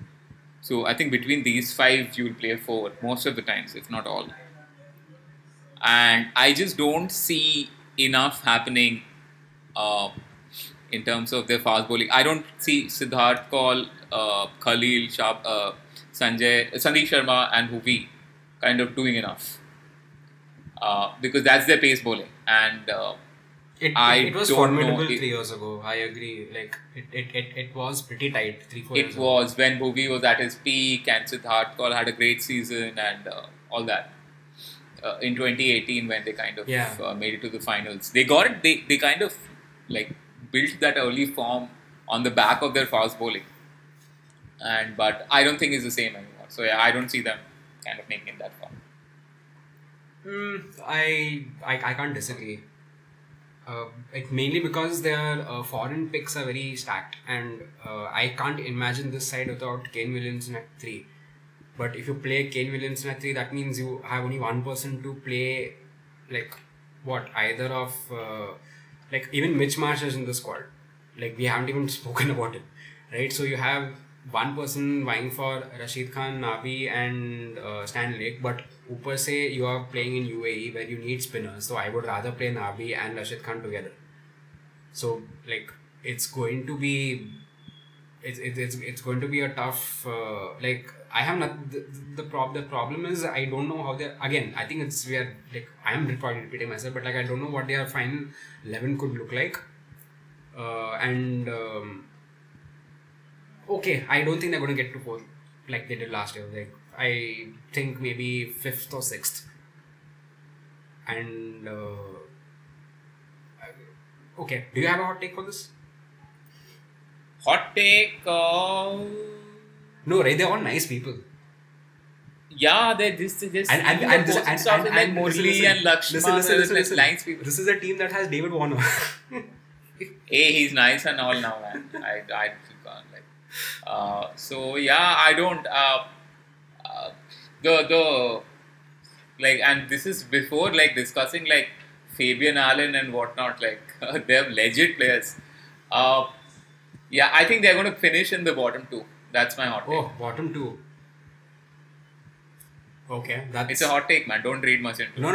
So I think between these five, you'll play four most of the times, if not all. And I just don't see enough happening in terms of their fast bowling. I don't see Siddharth Kaul, Khalil, Sandeep Sharma and Bhuvi kind of doing enough. Because that's their pace bowling. And it was formidable 3 years ago. I agree. Like it was pretty tight 3-4 years ago. It was when Bhuvi was at his peak and Siddharth Kaul had a great season and all that. In 2018 when they kind of made it to the finals. They got it. They kind of like built that early form on the back of their fast bowling. But I don't think it's the same anymore. So yeah, I don't see them kind of making it that far. I can't disagree. Mainly because their foreign picks are very stacked and I can't imagine this side without Kane Williamson at 3. But if you play Kane Williamson at 3, that means you have only one person to play even Mitch Marsh is in the squad. Like we haven't even spoken about it, right? So you have one person vying for Rashid Khan, Nabi and Stan Lake, but upar se you are playing in UAE where you need spinners, so I would rather play Nabi and Rashid Khan together. So like it's going to be a tough the problem is I don't know how they're, again I think it's where like I am probably repeating myself, but like I don't know what their final 11 could look like okay, I don't think they're going to get to fourth like they did last year. Like, I think maybe 5th or 6th. And, okay, do you have a hot take for this? Hot take? No, right, they're all nice people. Yeah, they this and Mosley and Lakshman. Lines people. This is a team that has David Warner. Hey, he's nice and all now, man. I can't like. So yeah, I don't. The like, and this is before like discussing like Fabian Allen and whatnot. Like they're legit players. Yeah, I think they're going to finish in the bottom two. That's my hot take. Oh, bottom two. Okay, it's a hot take, man. Don't read much into it. No.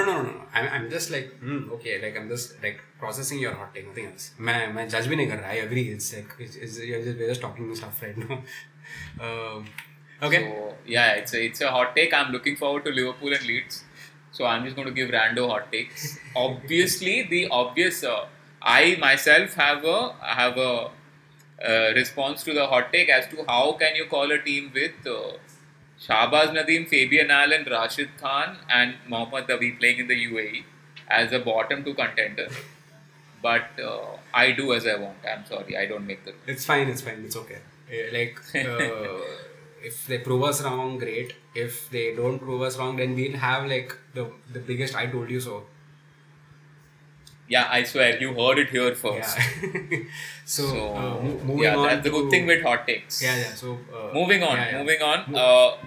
I'm just like, okay, like I'm just like processing your hot take, nothing else. I judge bhi nahi kar raha. I agree. It's like we're just talking stuff right now. Okay. So, yeah, it's a hot take. I'm looking forward to Liverpool and Leeds. So I'm just going to give rando hot takes. Obviously, the obvious. I myself have a response to the hot take as to how can you call a team with. Shahbaz Nadeem, Fabian Allen, Rashid Khan and Mohammad Dabi playing in the UAE as a bottom two contender. But I do as I want. I'm sorry, I don't make the rules. It's fine. It's okay. Like, if they prove us wrong, great. If they don't prove us wrong, then we'll have like the biggest I told you so. Yeah, I swear, you heard it here first. Yeah. Moving on. Yeah, that's the good thing with hot takes. Yeah. So, moving on.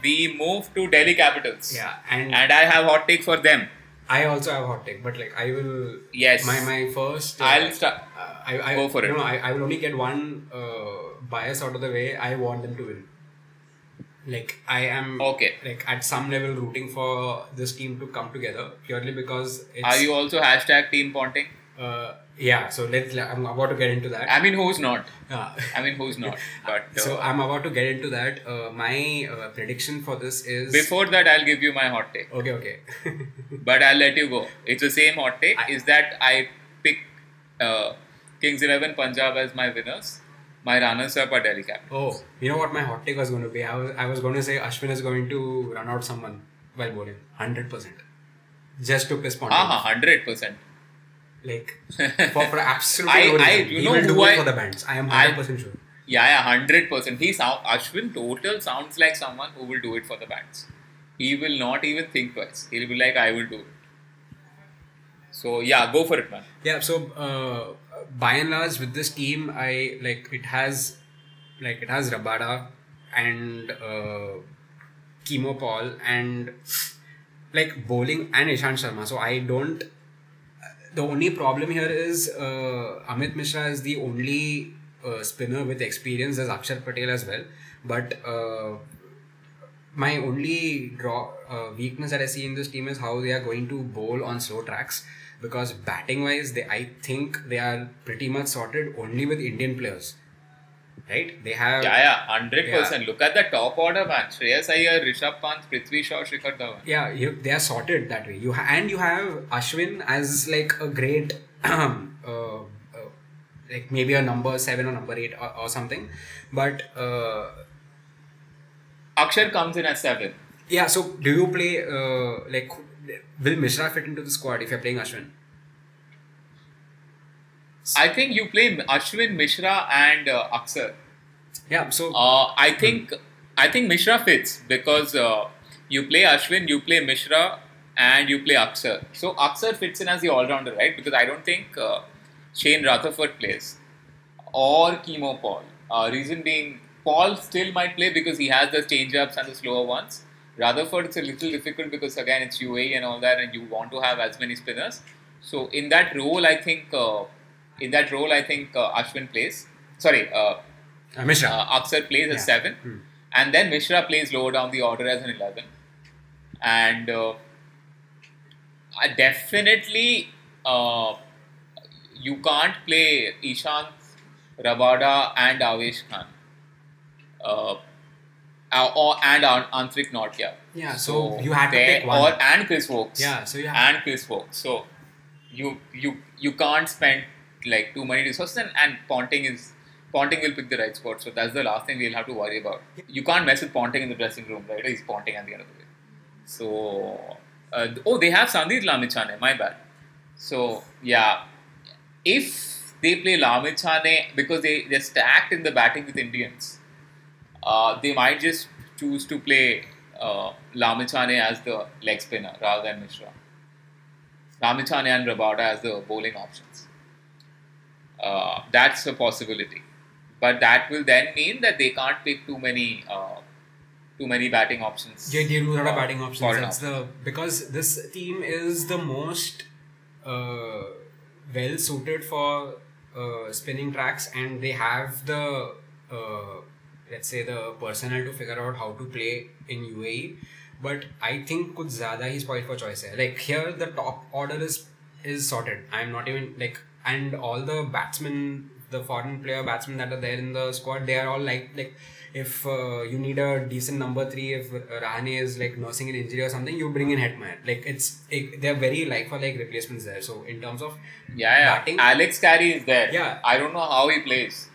We move to Delhi Capitals. Yeah, and I have hot take for them. I also have hot take, but like I will. Yes. My first. I'll start. I go for it. No, I will only get one bias out of the way. I want them to win. Like I am like at some level rooting for this team to come together purely because it's... Are you also hashtag team Ponting? Yeah, so I'm about to get into that. I mean, who's not? But so I'm about to get into that. My prediction for this is... Before that, I'll give you my hot take. Okay. But I'll let you go. It's the same hot take. Is that I pick Kings XI Punjab as my winners. My runners-up are Delhi Capitals. Oh, you know what my hot take was going to be? I was going to say Ashwin is going to run out someone while bowling. 100%. Just to piss Ponting. 100%. Like, for absolutely no reason. For the bands. I am 100% sure. Yeah, 100%. Ashwin total sounds like someone who will do it for the bands. He will not even think twice. He'll be like, I will do it. So, yeah, go for it, man. Yeah, so... by and large with this team I it has Rabada and Kimo Paul and like bowling and Ishan Sharma, so I don't the only problem here is Amit Mishra is the only spinner with experience. There's Akshar Patel as well, but my only weakness that I see in this team is how they are going to bowl on slow tracks. Because batting wise, I think they are pretty much sorted only with Indian players, right? They have 100%. Look at the top order, man. Shreyas Iyer, Rishabh Pant, Prithvi Shaw, Shikhar Dhawan. Yeah, they are sorted that way. You have Ashwin as like a great, like maybe a number 7 or number 8 or something, but Akshar comes in as 7. Yeah. So do you play like? Will Mishra fit into the squad if you're playing Ashwin? I think you play Ashwin, Mishra and Akshar. Yeah, so... I think Mishra fits because you play Ashwin, you play Mishra and you play Akshar. So Akshar fits in as the all-rounder, right? Because I don't think Shane Rutherford plays or Kimo Paul. Reason being, Paul still might play because he has the change-ups and the slower ones. Rutherford, it's a little difficult because again it's UAE and all that, and you want to have as many spinners. So in that role, I think Ashwin plays. Sorry, Mishra. Akshar plays as 7, and then Mishra plays lower down the order as an 11. And definitely, you can't play Ishant, Rabada, and Avesh Khan. And Antrik Nautiyal. Yeah, so you had to pick one. And Chris Wokes. Yeah, so you have and Chris Wokes. So you can't spend like too many resources, and Ponting will pick the right spot. So that's the last thing we'll have to worry about. You can't mess with Ponting in the dressing room, right? He's Ponting at the end of the day. So they have Sandeep Lamichane. My bad. So yeah, if they play Lamichane because they're stacked in the batting with Indians. They might just choose to play Lamichane as the leg spinner rather than Mishra. Lamichane and Rabada as the bowling options. That's a possibility. But that will then mean that they can't pick too many batting options. Yeah, they do not have batting options. Because this team is the most well suited for spinning tracks, and they have the let's say the personnel to figure out how to play in UAE. But I think kuch zyada he's spoiled for choice hai. Like here the top order is sorted. I'm not even like, and all the batsmen, the foreign player batsmen that are there in the squad, they are all like if you need a decent number 3, if Rahane is like nursing an injury or something, you bring in Hetman. Like they're very like for like replacements there. So in terms of batting, Alex Carey is there. Yeah, I don't know how he plays.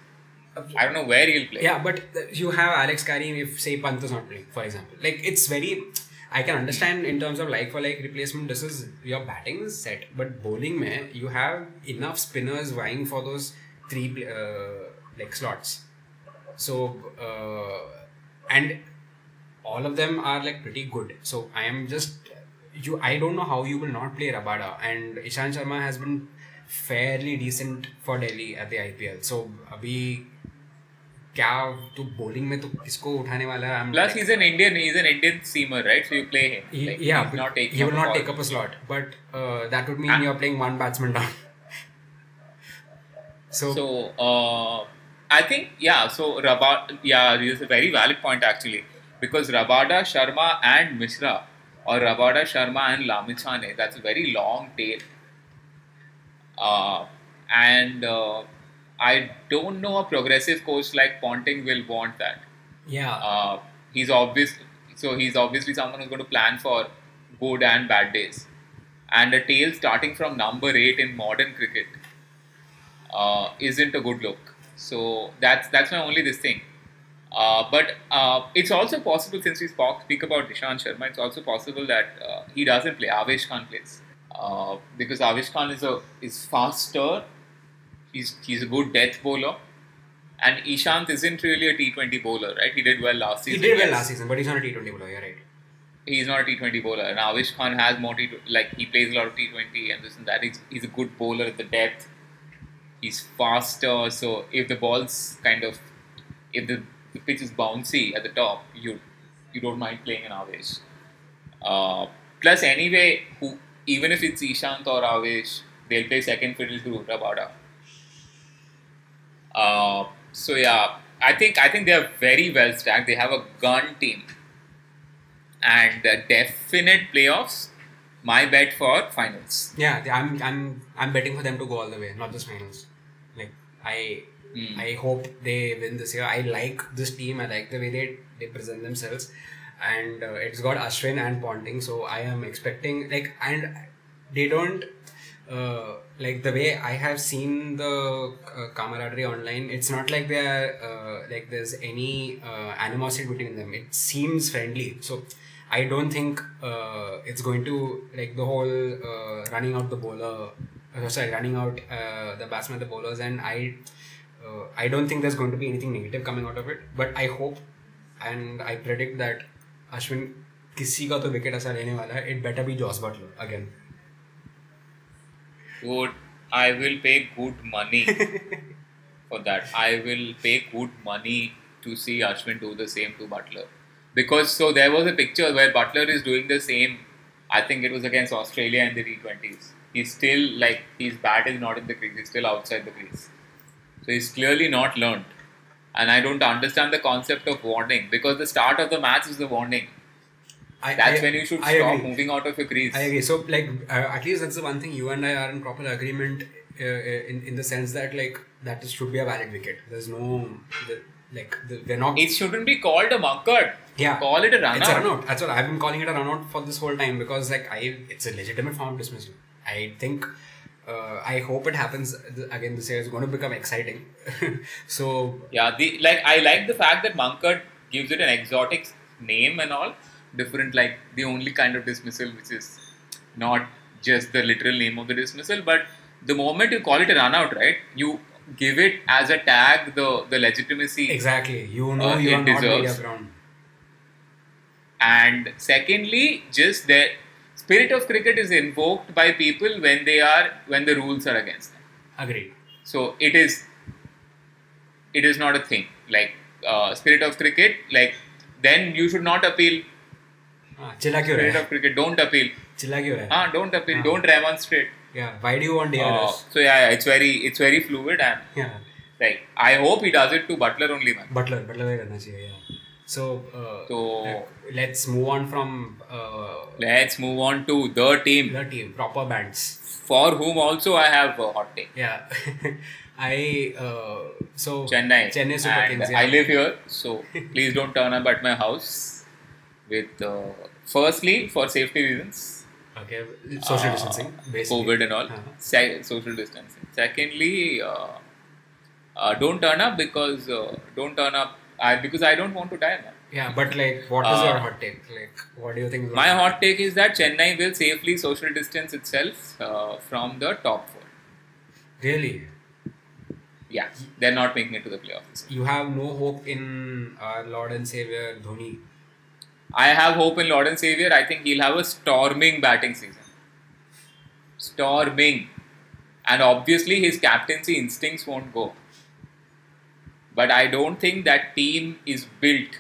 I don't know where he'll play. Yeah, but you have Alex Carey if say Pant is not playing, for example. Like it's very, I can understand in terms of like for like replacement. This is your batting is set, but bowling mein you have enough spinners vying for those 3 like slots. So and all of them are like pretty good. So I am just I don't know how you will not play Rabada, and Ishan Sharma has been fairly decent for Delhi at the IPL. So abhi kya tu bowling mein tu kisko uthane wala hai? Plus like, he's an Indian seamer, right? So you play him. He will not take up a slot, but that would mean you are playing one batsman down. So I think, Rabada, it's a very valid point actually, because Rabada, Sharma and Mishra, or Rabada, Sharma and Lamichane, that's a very long tail. And I don't know a progressive coach like Ponting will want that. Yeah. He's obviously someone who's going to plan for good and bad days. And a tail starting from number 8 in modern cricket isn't a good look. So that's my only this thing. But it's also possible, since we speak about Ishan Sharma, it's also possible that he doesn't play. Avesh Khan plays. Because Avesh Khan is faster, he's a good death bowler, and Ishant isn't really a T20 bowler, right? He did well last season. But he's not a T20 bowler, you're right. He's not a T20 bowler, and Avesh Khan has more T20, like he plays a lot of T20 and this and that. He's a good bowler at the depth. He's faster, so if the ball's if the pitch is bouncy at the top, you don't mind playing an Avesh. Plus anyway, even if it's Ishant or Avesh, they'll play second fiddle to Rabada. I think they're very well stacked. They have a gun team. And the definite playoffs, my bet for finals. Yeah, I'm betting for them to go all the way, not just finals. Like I hope they win this year. I like this team. I like the way they present themselves. And it's got Ashwin and Ponting, so I am expecting and they don't the way I have seen the camaraderie online. It's not like they're there's any animosity between them. It seems friendly, so I don't think it's going to the whole running out the batsman, the bowlers, and I don't think there's going to be anything negative coming out of it. But I hope and I predict that Ashwin kisi ka to wicket aisa lene wala hai. It better be Joss Buttler again. Good. I will pay good money for that. I will pay good money to see Ashwin do the same to Buttler. Because there was a picture where Buttler is doing the same. I think it was against Australia in the T20s. He's still his bat is not in the crease. He's still outside the crease. So he's clearly not learned. And I don't understand the concept of warning, because the start of the match is the warning. That's when you should stop moving out of your crease. I agree. So, at least that's the one thing you and I are in proper agreement in the sense that, that should be a valid wicket. There's no, they're not... It shouldn't be called a munkard. Yeah. Call it a run-out. It's a run-out. That's what I've been calling it, a run-out for this whole time, because, it's a legitimate form of dismissal. I think... I hope it happens again this year. It's going to become exciting. So yeah, I like the fact that munkard gives it an exotic name and all. Different, the only kind of dismissal which is not just the literal name of the dismissal, but the moment you call it a run out, right? You give it as a tag the legitimacy. Exactly. You know you are not made a ground. And secondly, just the spirit of cricket is invoked by people when the rules are against them. Agreed. So it is not a thing. Like spirit of cricket, like then you should not appeal. Spirit of cricket, don't appeal. Don't appeal. Don't remonstrate. Yeah. Why do you want DRS? So it's very fluid and like I hope he does it to Buttler only, man. Buttler करना चाहिए. Yeah. So let's move on to the team, proper bands. For whom also I have a hot take. Yeah. Chennai Super Kings. Yeah. I live here, so please don't turn up at my house. With firstly, for safety reasons. Okay. Social distancing. Basically. COVID and all. Social distancing. Secondly, don't turn up because I don't want to die, man. Yeah, but like, what is your hot take? Like, what do you think? My hot take is that Chennai will safely social distance itself from the top four. Really? Yeah, they're not making it to the playoffs. You have no hope in Lord and Savior Dhoni. I have hope in Lord and Savior. I think he'll have a storming batting season. Storming. And obviously, his captaincy instincts won't go. But I don't think that team is built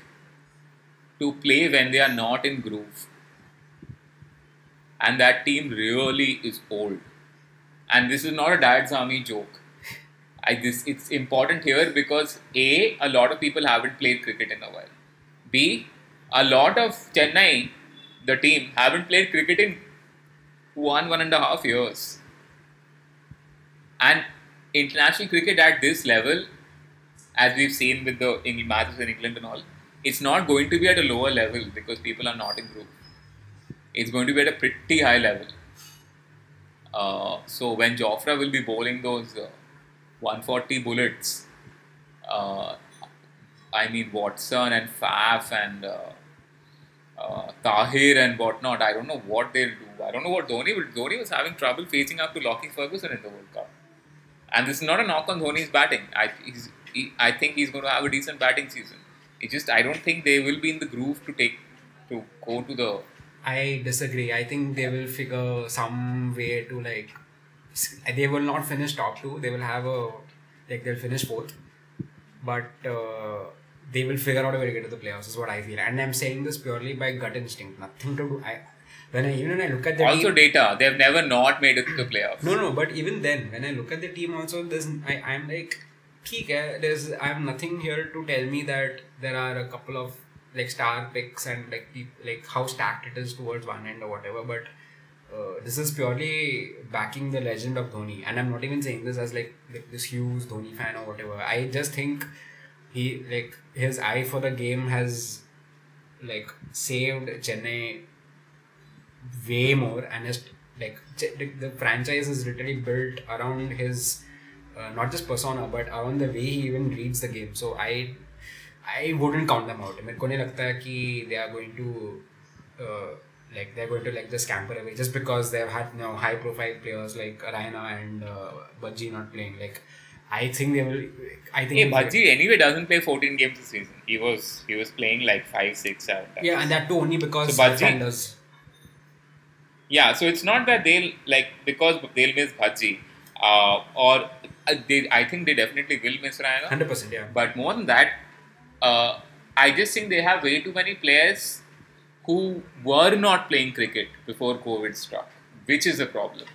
to play when they are not in groove. And that team really is old. And this is not a Dad's Army joke. It's important here because A, a lot of people haven't played cricket in a while. B, a lot of Chennai, the team, haven't played cricket in one and a half years. And international cricket at this level, as we've seen with the matches in England and all, it's not going to be at a lower level because people are not in group. It's going to be at a pretty high level. So when Jofra will be bowling those 140 bullets, I mean Watson and Faf and Tahir and whatnot, I don't know what they'll do. I don't know what Dhoni will do. Dhoni was having trouble facing up to Lockie Ferguson in the World Cup. And this is not a knock on Dhoni's batting. I think he's going to have a decent batting season. It's just I don't think they will be in the groove to go to the... I disagree. I think they will figure some way to like... They will not finish top two. They will have a... Like they'll finish fourth. But they will figure out a way to get to the playoffs is what I feel. And I'm saying this purely by gut instinct. Nothing to do... When I look at the also team... Also data. They've never not made it to the playoffs. No. But even then, when I look at the team also, I'm like... I have nothing here to tell me that there are a couple of like star picks and like how stacked it is towards one end or whatever, but this is purely backing the legend of Dhoni, and I'm not even saying this as like this huge Dhoni fan or whatever. I just think his eye for the game has like saved Chennai way more, and has like the franchise is literally built around his not just persona, but around the way he even reads the game. So I wouldn't count them out. मेरे को नहीं लगता कि they are going to just scamper away just because they've had now high profile players like Raina and Bajji not playing. Like I think they will. I think Bajji anyway doesn't play 14 games this season. He was playing like 5, 6, 7 times. Yeah, and that too only because Bajji does. Yeah, so it's not that they'll because they'll miss Bajji or. I think they definitely will miss Rahane. 100%, yeah. But more than that, I just think they have way too many players who were not playing cricket before COVID struck, which is a problem.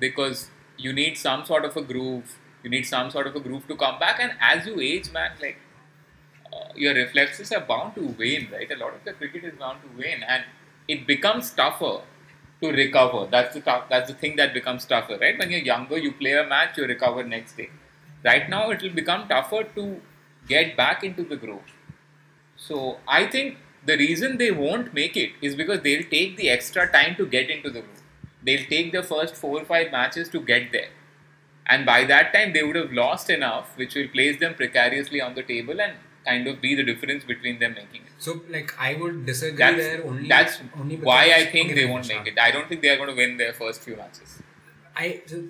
Because you need some sort of a groove. You need some sort of a groove to come back. And as you age, man, your reflexes are bound to wane, right? A lot of the cricket is bound to wane. And it becomes tougher to recover. That's the thing that becomes tougher, right? When you're younger, you play a match, you recover next day. Right now, it will become tougher to get back into the groove. So, I think the reason they won't make it is because they'll take the extra time to get into the groove. They'll take the first 4 or 5 matches to get there. And by that time, they would have lost enough, which will place them precariously on the table and kind of be the difference between them making it. So, I would disagree there only. That's only why I think they won't make it. I don't think they are going to win their first few matches.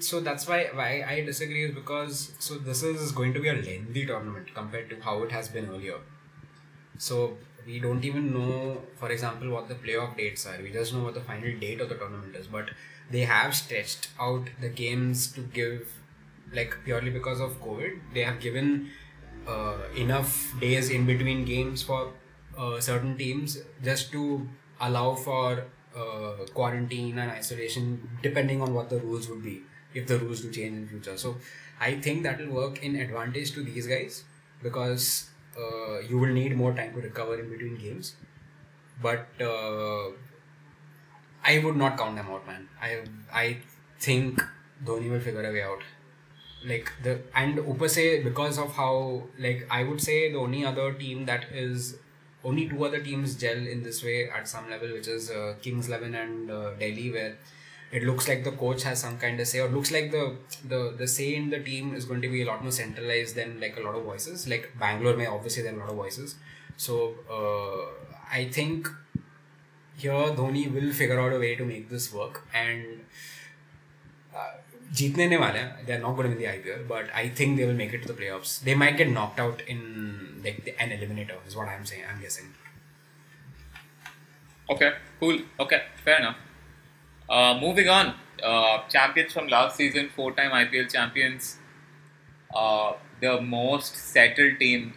So that's why I disagree is because so this is going to be a lengthy tournament compared to how it has been earlier. So we don't even know, for example, what the playoff dates are. We just know what the final date of the tournament is, but they have stretched out the games to give, like, purely because of COVID, they have given enough days in between games for certain teams just to allow for quarantine and isolation, depending on what the rules would be, if the rules do change in future. So I think that will work in advantage to these guys, because you will need more time to recover in between games. But I would not count them out, man. I think Dhoni will figure a way out. Like, the and upar se, because of how, like, I would say the only other team that is, only two other teams gel in this way at some level, which is Kings XI and Delhi, where it looks like the coach has some kind of say, or looks like the say in the team is going to be a lot more centralized than, like, a lot of voices. Like Bangalore, may obviously there are a lot of voices. So I think here Dhoni will figure out a way to make this work, and jeetne wale hain. They're not going to win the IPL, but I think they will make it to the playoffs. They might get knocked out in, like, an eliminator, is what I'm saying. I'm guessing. Okay, cool. Okay, fair enough. Moving on, champions from last season, 4-time IPL champions, the most settled team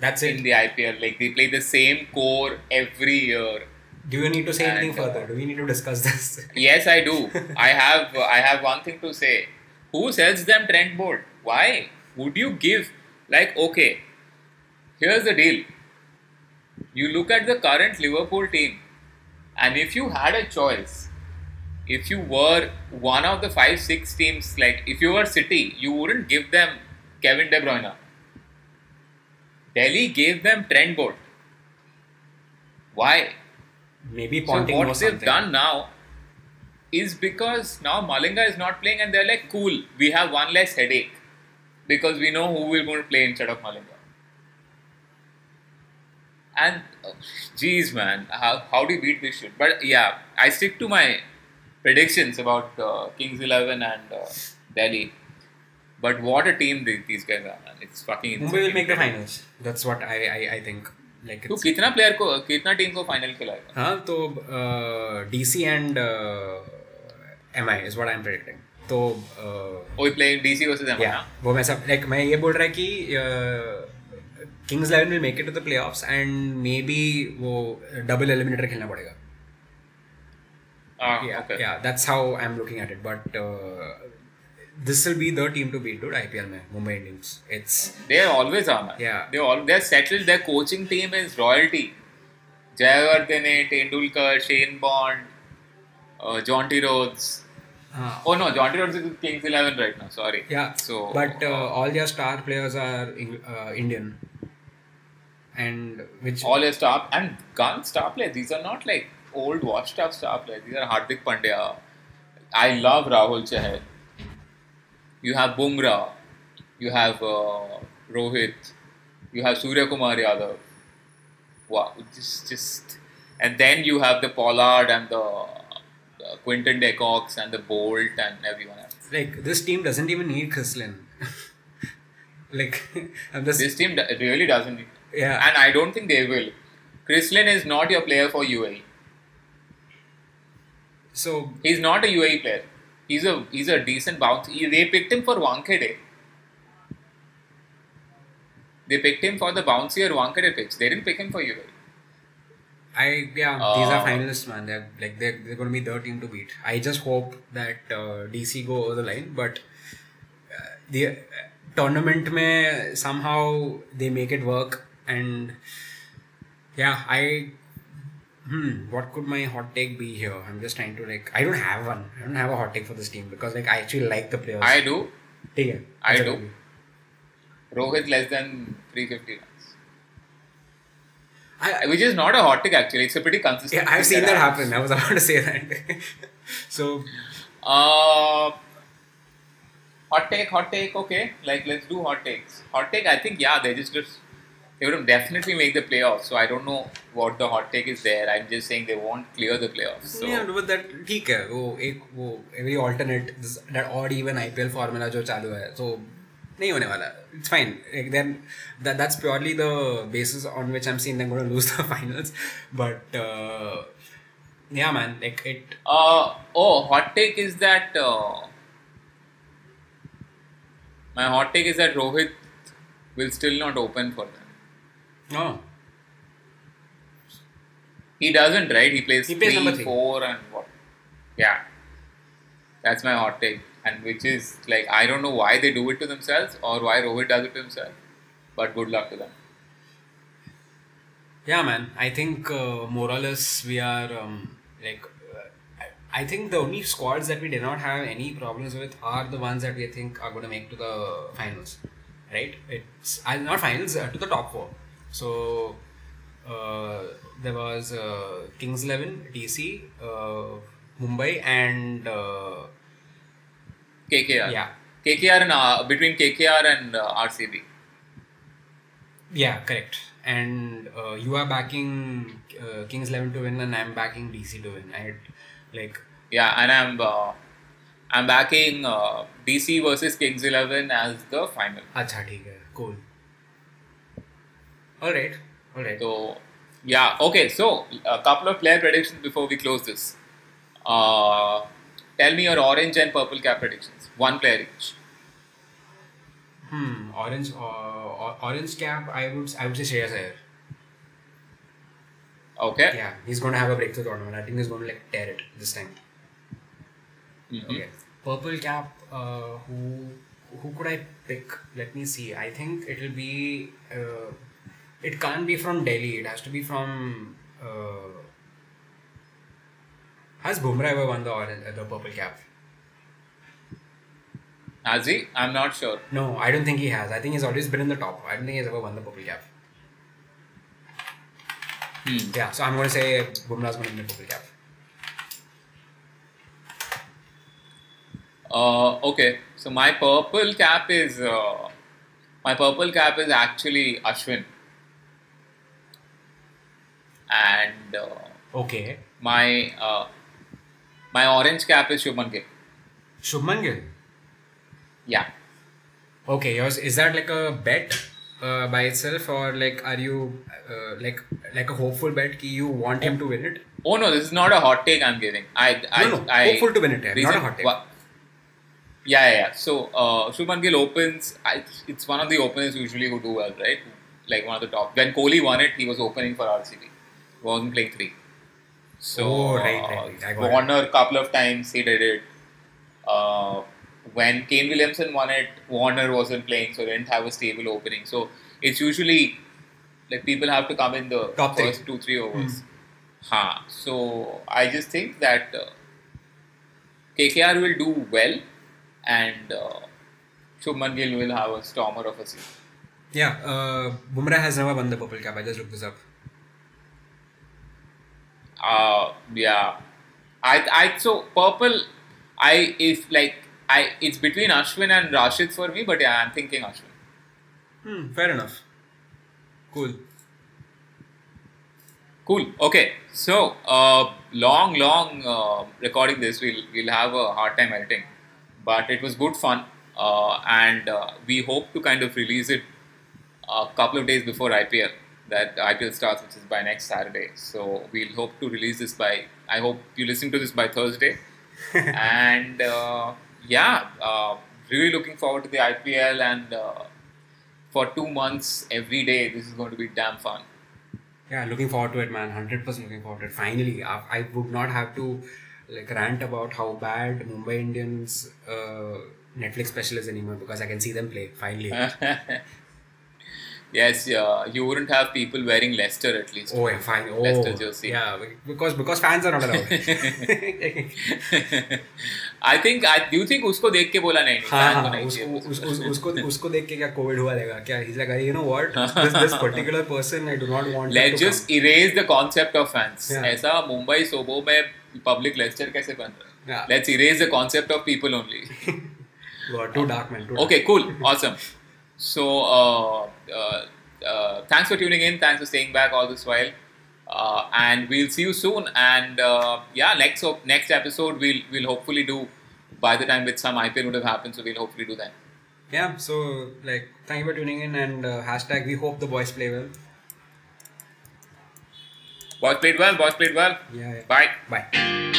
in the IPL. Like, they play the same core every year. Do you need to say anything further? Do we need to discuss this? Yes, I do. I have one thing to say. Who sells them Trent Bolt? Why would you give? Like, okay, here's the deal. You look at the current Liverpool team, and if you had a choice, if you were one of the 5-6 teams, like if you were City, you wouldn't give them Kevin De Bruyne. Delhi gave them Trent Bolt. Why? Maybe Ponting or something. So what they've done now is, because now Malinga is not playing and they're like, cool, we have one less headache because we know who we're going to play instead of Malinga. And geez, man, how do you beat this shit? But yeah, I stick to my predictions about Kings XI and Delhi. But what a team these guys are, man. It's fucking insane. Mumbai will make the finals. That's what I think. Like, it's... So, kitna team ko final khilayega? Haan, toh, DC and MI is what I'm predicting. So, we play DC versus MI? Yeah. Wo main sab, like, main ye bol raha hai ki, Kings XI will make it to the playoffs and maybe wo double eliminator khelna padega. Yeah, okay. Yeah, that's how I'm looking at it. But this will be the team to beat, dude. IPL mein, Mumbai Indians. They always are, man. Yeah. They're settled. Their coaching team is royalty. Jayawardene, Tendulkar, Shane Bond, John T. Rhodes. Oh no, John T. Rhodes is with Kings XI right now. Sorry. Yeah. So, but all their star players are Indian. And which all their star and gun star players. These are not like old washed up star players. These are Hardik Pandya. I love Rahul Chahal. You have Bumrah. You have Rohit. You have Surya Kumar Yadav. Wow, just and then you have the Pollard and the Quinton de Kock and the Bolt and everyone else. Like, this team doesn't even need Krislin. Like, I'm just... This team really doesn't need. Yeah. And I don't think they will. Krislin is not your player for UAE. So he's not a UAE player. He's a decent bounce. They picked him for Wankhede. They picked him for the bouncier Wankhede pitch. They didn't pick him for UAE. These are finalists, man. They're going to be their team to beat. I just hope that DC go over the line, but the tournament mein somehow they make it work. And yeah, what could my hot take be here? I'm just trying to, like, I don't have one. I don't have a hot take for this team because, like, I actually like the players. I do. Yeah, I do. Rohit less than 350 runs. Which is not a hot take actually. It's a pretty consistent. Yeah, I've seen that happen. I was about to say that. So, hot take. Okay, like, let's do hot takes. Hot take. I think yeah, they just. They would definitely make the playoffs, so I don't know what the hot take is there. I'm just saying they won't clear the playoffs. So. Yeah, but that ठीक है. वो every alternate that odd even IPL formula जो चालू है, so नहीं होने वाला, it's fine. Then that's purely the basis on which I am seeing them going to lose the finals. But yeah man, like it hot take is that my hot take is that Rohit will still not open for them. No, he doesn't, right? He plays 3, 4 and what. Yeah, that's my hot take, and which is like I don't know why they do it to themselves or why Rohit does it to himself, but good luck to them. Yeah man, I think more or less we are I think the only squads that we did not have any problems with are the ones that we think are going to make to the finals, right? It's not finals, to the top four. So there was Kings XI, DC, Mumbai and KKR. Yeah, KKR and between KKR and RCB. Yeah, correct. And you are backing Kings XI to win, and I'm backing DC to win. And I'm backing DC versus Kings XI as the final. अच्छा ठीक है, cool. All right. So yeah, okay. So a couple of player predictions before we close this. Tell me your orange and purple cap predictions. One player each. Orange cap, I would say Shreyas Iyer. Okay. Yeah, he's going to have a breakthrough tournament. I think he's going to tear it this time. Mm-hmm. Okay. Purple cap, who could I pick? Let me see. I think it'll be it can't be from Delhi. It has to be from has Bumrah ever won the purple cap? Has he? I'm not sure. No, I don't think he has. I think he's always been in the top. I don't think he's ever won the purple cap. Yeah, so I'm going to say Bumrah's going to win the purple cap. Okay, so my purple cap is actually Ashwin. And okay. My orange cap is Shubman Gill. Shubman Gill? Yeah. Okay, yours is that a bet by itself, or are you a hopeful bet ki you want him to win it? Oh no, this is not a hot take I'm giving. Hopeful to win it, yeah, not a hot take. Yeah. So Shubman Gill opens. It's one of the openers usually who do well, right? Like one of the top. When Kohli won it, he was opening for RCB. He wasn't playing 3. So right. Warner a couple of times he did it. When Kane Williamson won it, Warner wasn't playing, so didn't have a stable opening. So it's usually people have to come in the top first 2-3 overs. So I just think that KKR will do well, and Shubman Gill will have a stormer of a season. Yeah, Bumrah has never won the purple cap. I just looked this up. Yeah, so purple. It's between Ashwin and Rashid for me, but yeah, I'm thinking Ashwin. Fair enough. Cool. Okay. So, long recording this. We'll have a hard time editing, but it was good fun. And we hope to kind of release it a couple of days before IPL. That IPL starts, which is by next Saturday. So we'll hope to release this by. I hope you listen to this by Thursday. And. Really looking forward to the IPL, and for 2 months every day this is going to be damn fun. Yeah, looking forward to it, man. 100% looking forward to it. Finally, I would not have to rant about how bad Mumbai Indians Netflix special is anymore, because I can see them play finally. Yes, you wouldn't have people wearing Leicester at least. Oh, yeah, fine. Oh, Leicester jersey. Yeah, because fans are not allowed. Do you think उसको देख के बोला नहीं? हाँ, उसको देख के क्या COVID हुआ रहेगा क्या? He's you know what? This particular person, I do not want. Let's just erase the concept of fans. ऐसा मुंबई सोबो में public Leicester कैसे बन रहा है? Let's erase the concept of people only. God, too dark, man. Okay, cool, awesome. So, thanks for tuning in. Thanks for staying back all this while. And we'll see you soon. And next episode we'll hopefully do by the time with some IPL would have happened. So we'll hopefully do that. yeah, so like thank you for tuning in, and hashtag we hope the boys play well. Boys played well. Yeah. Bye.